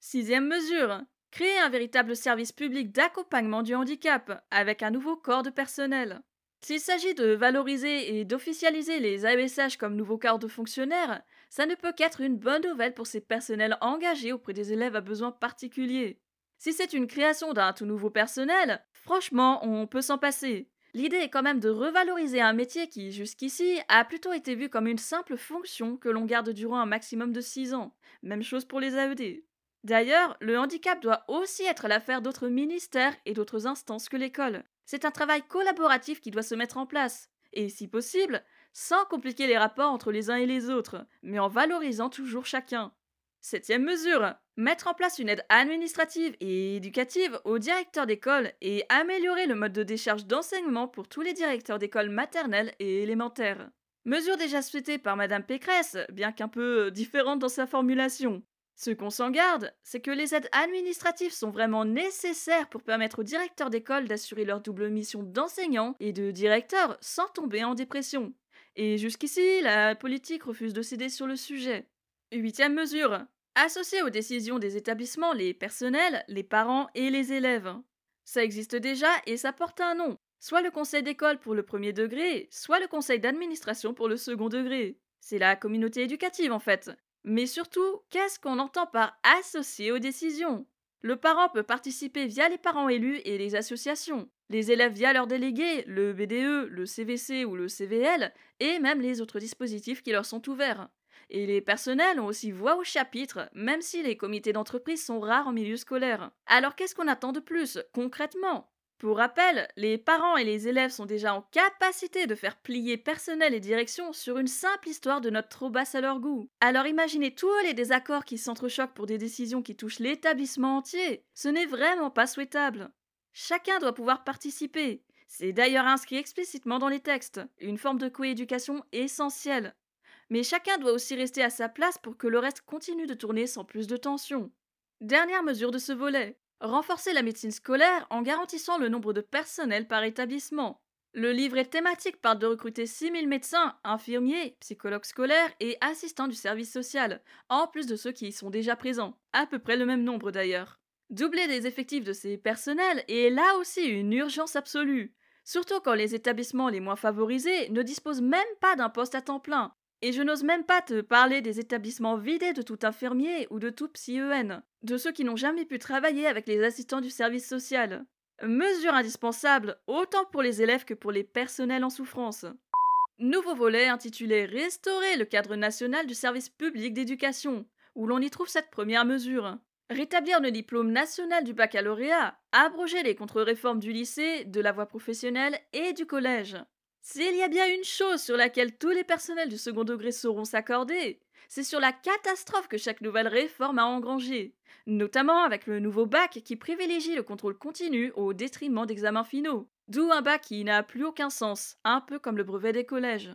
Sixième mesure, créer un véritable service public d'accompagnement du handicap, avec un nouveau corps de personnel. S'il s'agit de valoriser et d'officialiser les AESH comme nouveau corps de fonctionnaires, ça ne peut qu'être une bonne nouvelle pour ces personnels engagés auprès des élèves à besoins particuliers. Si c'est une création d'un tout nouveau personnel, franchement, on peut s'en passer. L'idée est quand même de revaloriser un métier qui, jusqu'ici, a plutôt été vu comme une simple fonction que l'on garde durant un maximum de 6 ans. Même chose pour les AED. D'ailleurs, le handicap doit aussi être l'affaire d'autres ministères et d'autres instances que l'école. C'est un travail collaboratif qui doit se mettre en place, et si possible, sans compliquer les rapports entre les uns et les autres, mais en valorisant toujours chacun. Septième mesure, mettre en place une aide administrative et éducative aux directeurs d'école et améliorer le mode de décharge d'enseignement pour tous les directeurs d'école maternelle et élémentaire. Mesure déjà souhaitée par Madame Pécresse, bien qu'un peu différente dans sa formulation. Ce qu'on s'en garde, c'est que les aides administratives sont vraiment nécessaires pour permettre aux directeurs d'école d'assurer leur double mission d'enseignant et de directeur sans tomber en dépression. Et jusqu'ici, la politique refuse de céder sur le sujet. Huitième mesure, associer aux décisions des établissements les personnels, les parents et les élèves. Ça existe déjà et ça porte un nom, soit le conseil d'école pour le premier degré, soit le conseil d'administration pour le second degré. C'est la communauté éducative en fait. Mais surtout, qu'est-ce qu'on entend par « associer aux décisions » ? Le parent peut participer via les parents élus et les associations, les élèves via leurs délégués, le BDE, le CVC ou le CVL, et même les autres dispositifs qui leur sont ouverts. Et les personnels ont aussi voix au chapitre, même si les comités d'entreprise sont rares en milieu scolaire. Alors qu'est-ce qu'on attend de plus, concrètement ? Pour rappel, les parents et les élèves sont déjà en capacité de faire plier personnel et direction sur une simple histoire de note trop basse à leur goût. Alors imaginez tous les désaccords qui s'entrechoquent pour des décisions qui touchent l'établissement entier. Ce n'est vraiment pas souhaitable. Chacun doit pouvoir participer. C'est d'ailleurs inscrit explicitement dans les textes, une forme de coéducation essentielle. Mais chacun doit aussi rester à sa place pour que le reste continue de tourner sans plus de tension. Dernière mesure de ce volet, renforcer la médecine scolaire en garantissant le nombre de personnels par établissement. Le livret thématique parle de recruter 6000 médecins, infirmiers, psychologues scolaires et assistants du service social, en plus de ceux qui y sont déjà présents, à peu près le même nombre d'ailleurs. Doubler les effectifs de ces personnels est là aussi une urgence absolue, surtout quand les établissements les moins favorisés ne disposent même pas d'un poste à temps plein. Et je n'ose même pas te parler des établissements vidés de tout infirmier ou de tout psy-EN, de ceux qui n'ont jamais pu travailler avec les assistants du service social. Mesure indispensable, autant pour les élèves que pour les personnels en souffrance. Nouveau volet intitulé « Restaurer le cadre national du service public d'éducation », où l'on y trouve cette première mesure. Rétablir le diplôme national du baccalauréat, abroger les contre-réformes du lycée, de la voie professionnelle et du collège. S'il y a bien une chose sur laquelle tous les personnels du second degré sauront s'accorder, c'est sur la catastrophe que chaque nouvelle réforme a engrangée, notamment avec le nouveau bac qui privilégie le contrôle continu au détriment d'examens finaux, d'où un bac qui n'a plus aucun sens, un peu comme le brevet des collèges.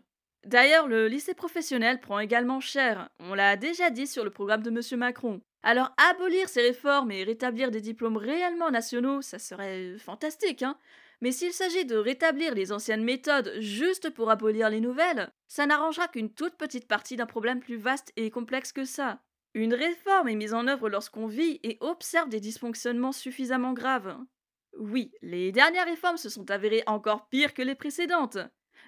D'ailleurs, le lycée professionnel prend également cher, on l'a déjà dit sur le programme de M. Macron. Alors abolir ces réformes et rétablir des diplômes réellement nationaux, ça serait fantastique, hein ? Mais s'il s'agit de rétablir les anciennes méthodes juste pour abolir les nouvelles, ça n'arrangera qu'une toute petite partie d'un problème plus vaste et complexe que ça. Une réforme est mise en œuvre lorsqu'on vit et observe des dysfonctionnements suffisamment graves. Oui, les dernières réformes se sont avérées encore pires que les précédentes.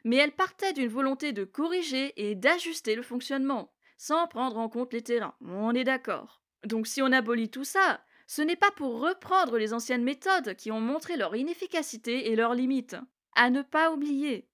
mais elle partait d'une volonté de corriger et d'ajuster le fonctionnement, sans prendre en compte les terrains, on est d'accord. Donc si on abolit tout ça, ce n'est pas pour reprendre les anciennes méthodes qui ont montré leur inefficacité et leurs limites. À ne pas oublier.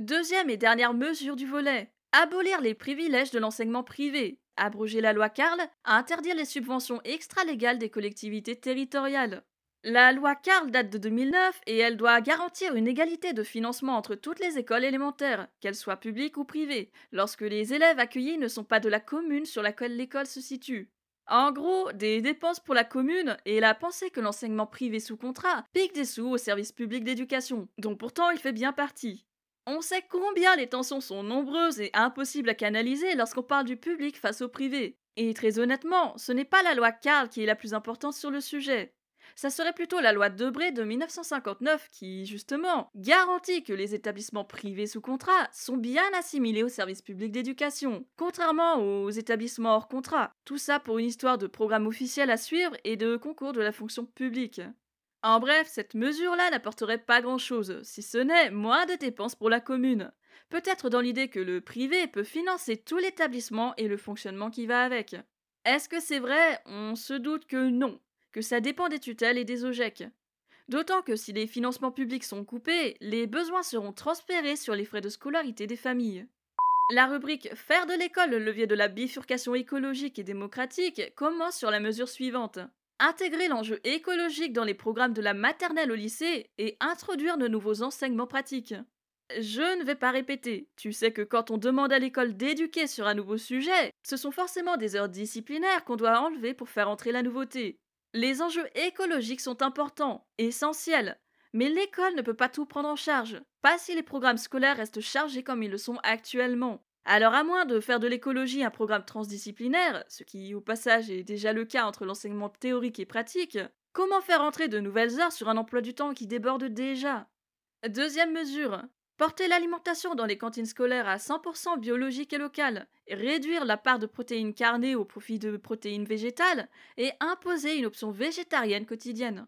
Deuxième et dernière mesure du volet, abolir les privilèges de l'enseignement privé, abroger la loi Carle, interdire les subventions extra-légales des collectivités territoriales. La loi Carle date de 2009 et elle doit garantir une égalité de financement entre toutes les écoles élémentaires, qu'elles soient publiques ou privées, lorsque les élèves accueillis ne sont pas de la commune sur laquelle l'école se situe. En gros, des dépenses pour la commune et la pensée que l'enseignement privé sous contrat pique des sous au service public d'éducation, dont pourtant il fait bien partie. On sait combien les tensions sont nombreuses et impossibles à canaliser lorsqu'on parle du public face au privé. Et très honnêtement, ce n'est pas la loi Carle qui est la plus importante sur le sujet. Ça serait plutôt la loi Debré de 1959 qui, justement, garantit que les établissements privés sous contrat sont bien assimilés au service public d'éducation, contrairement aux établissements hors contrat. Tout ça pour une histoire de programme officiel à suivre et de concours de la fonction publique. En bref, cette mesure-là n'apporterait pas grand-chose, si ce n'est moins de dépenses pour la commune. Peut-être dans l'idée que le privé peut financer tout l'établissement et le fonctionnement qui va avec. Est-ce que c'est vrai? On se doute que non. Que ça dépend des tutelles et des OGEC. D'autant que si les financements publics sont coupés, les besoins seront transférés sur les frais de scolarité des familles. La rubrique « Faire de l'école le levier de la bifurcation écologique et démocratique » commence sur la mesure suivante. Intégrer l'enjeu écologique dans les programmes de la maternelle au lycée et introduire de nouveaux enseignements pratiques. Je ne vais pas répéter, tu sais que quand on demande à l'école d'éduquer sur un nouveau sujet, ce sont forcément des heures disciplinaires qu'on doit enlever pour faire entrer la nouveauté. Les enjeux écologiques sont importants, essentiels, mais l'école ne peut pas tout prendre en charge, pas si les programmes scolaires restent chargés comme ils le sont actuellement. Alors à moins de faire de l'écologie un programme transdisciplinaire, ce qui au passage est déjà le cas entre l'enseignement théorique et pratique, comment faire entrer de nouvelles heures sur un emploi du temps qui déborde déjà? Deuxième mesure, porter l'alimentation dans les cantines scolaires à 100% biologique et locale, réduire la part de protéines carnées au profit de protéines végétales et imposer une option végétarienne quotidienne.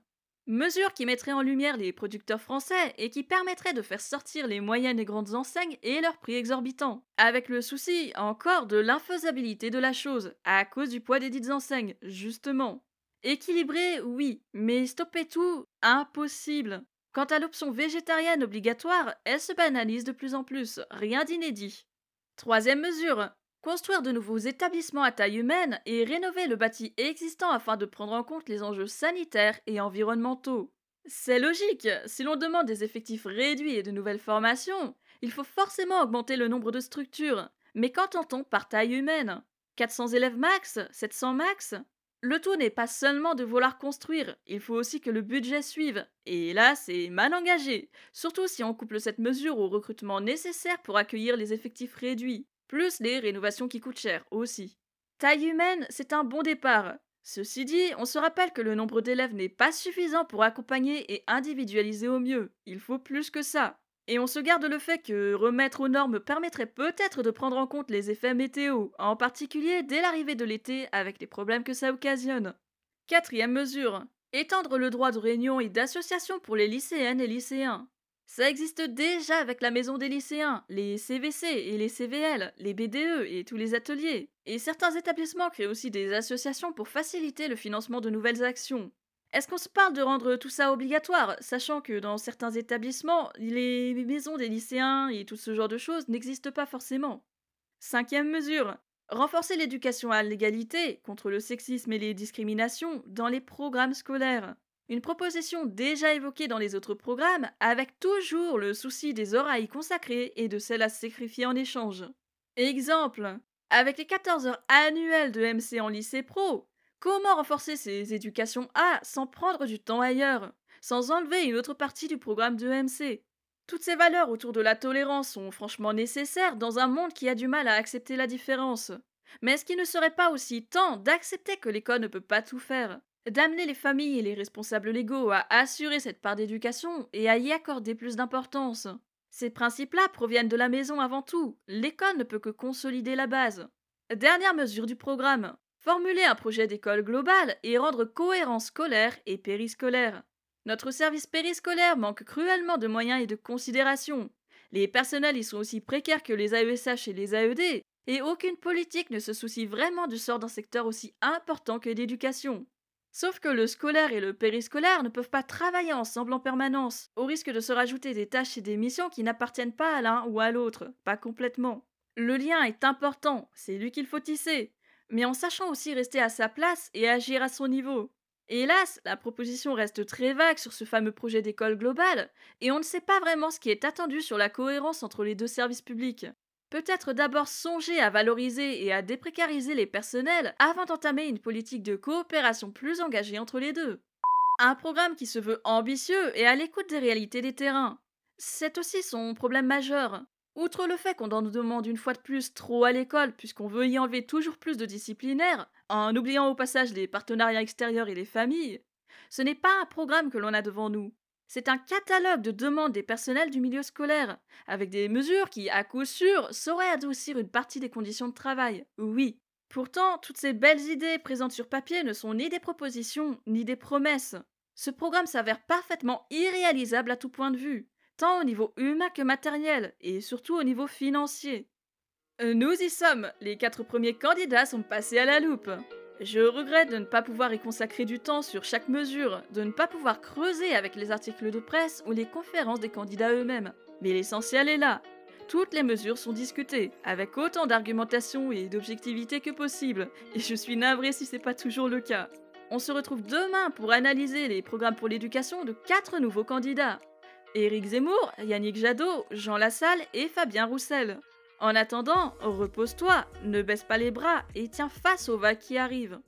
Mesure qui mettrait en lumière les producteurs français et qui permettrait de faire sortir les moyennes et grandes enseignes et leurs prix exorbitants, avec le souci encore de l'infaisabilité de la chose, à cause du poids des dites enseignes, justement. Équilibrer, oui, mais stopper tout, impossible. Quant à l'option végétarienne obligatoire, elle se banalise de plus en plus, rien d'inédit. Troisième mesure, construire de nouveaux établissements à taille humaine et rénover le bâti existant afin de prendre en compte les enjeux sanitaires et environnementaux. C'est logique, si l'on demande des effectifs réduits et de nouvelles formations, il faut forcément augmenter le nombre de structures. Mais qu'entend-on par taille humaine? 400 élèves max? 700 max? Le tout n'est pas seulement de vouloir construire, il faut aussi que le budget suive. Et là, c'est mal engagé, surtout si on couple cette mesure au recrutement nécessaire pour accueillir les effectifs réduits, plus les rénovations qui coûtent cher aussi. Taille humaine, c'est un bon départ. Ceci dit, on se rappelle que le nombre d'élèves n'est pas suffisant pour accompagner et individualiser au mieux, il faut plus que ça. Et on se garde le fait que remettre aux normes permettrait peut-être de prendre en compte les effets météo, en particulier dès l'arrivée de l'été avec les problèmes que ça occasionne. Quatrième mesure, étendre le droit de réunion et d'association pour les lycéennes et lycéens. Ça existe déjà avec la maison des lycéens, les CVC et les CVL, les BDE et tous les ateliers. Et certains établissements créent aussi des associations pour faciliter le financement de nouvelles actions. Est-ce qu'on se parle de rendre tout ça obligatoire, sachant que dans certains établissements, les maisons des lycéens et tout ce genre de choses n'existent pas forcément? Cinquième mesure, renforcer l'éducation à l'égalité, contre le sexisme et les discriminations, dans les programmes scolaires. Une proposition déjà évoquée dans les autres programmes, avec toujours le souci des heures à y consacrer et de celles à sacrifier en échange. Exemple, avec les 14 heures annuelles de MC en lycée pro, comment renforcer ces éducations A sans prendre du temps ailleurs, sans enlever une autre partie du programme de MC? Toutes ces valeurs autour de la tolérance sont franchement nécessaires dans un monde qui a du mal à accepter la différence. Mais est-ce qu'il ne serait pas aussi temps d'accepter que l'école ne peut pas tout faire, d'amener les familles et les responsables légaux à assurer cette part d'éducation et à y accorder plus d'importance? Ces principes-là proviennent de la maison avant tout, l'école ne peut que consolider la base. Dernière mesure du programme. Formuler un projet d'école globale et rendre cohérent scolaire et périscolaire. Notre service périscolaire manque cruellement de moyens et de considération. Les personnels y sont aussi précaires que les AESH et les AED, et aucune politique ne se soucie vraiment du sort d'un secteur aussi important que l'éducation. Sauf que le scolaire et le périscolaire ne peuvent pas travailler ensemble en permanence, au risque de se rajouter des tâches et des missions qui n'appartiennent pas à l'un ou à l'autre, pas complètement. Le lien est important, c'est lui qu'il faut tisser, mais en sachant aussi rester à sa place et agir à son niveau. Et hélas, la proposition reste très vague sur ce fameux projet d'école globale, et on ne sait pas vraiment ce qui est attendu sur la cohérence entre les deux services publics. Peut-être d'abord songer à valoriser et à déprécariser les personnels avant d'entamer une politique de coopération plus engagée entre les deux. Un programme qui se veut ambitieux et à l'écoute des réalités des terrains. C'est aussi son problème majeur. Outre le fait qu'on en demande une fois de plus trop à l'école puisqu'on veut y enlever toujours plus de disciplinaires, en oubliant au passage les partenariats extérieurs et les familles, ce n'est pas un programme que l'on a devant nous. C'est un catalogue de demandes des personnels du milieu scolaire, avec des mesures qui, à coup sûr, sauraient adoucir une partie des conditions de travail. Oui. Pourtant, toutes ces belles idées présentes sur papier ne sont ni des propositions, ni des promesses. Ce programme s'avère parfaitement irréalisable à tout point de vue, tant au niveau humain que matériel, et surtout au niveau financier. Nous y sommes, les 4 premiers candidats sont passés à la loupe. Je regrette de ne pas pouvoir y consacrer du temps sur chaque mesure, de ne pas pouvoir creuser avec les articles de presse ou les conférences des candidats eux-mêmes, mais l'essentiel est là. Toutes les mesures sont discutées, avec autant d'argumentation et d'objectivité que possible, et je suis navrée si c'est pas toujours le cas. On se retrouve demain pour analyser les programmes pour l'éducation de 4 nouveaux candidats. Éric Zemmour, Yannick Jadot, Jean Lassalle et Fabien Roussel. En attendant, repose-toi, ne baisse pas les bras et tiens face au vague qui arrive.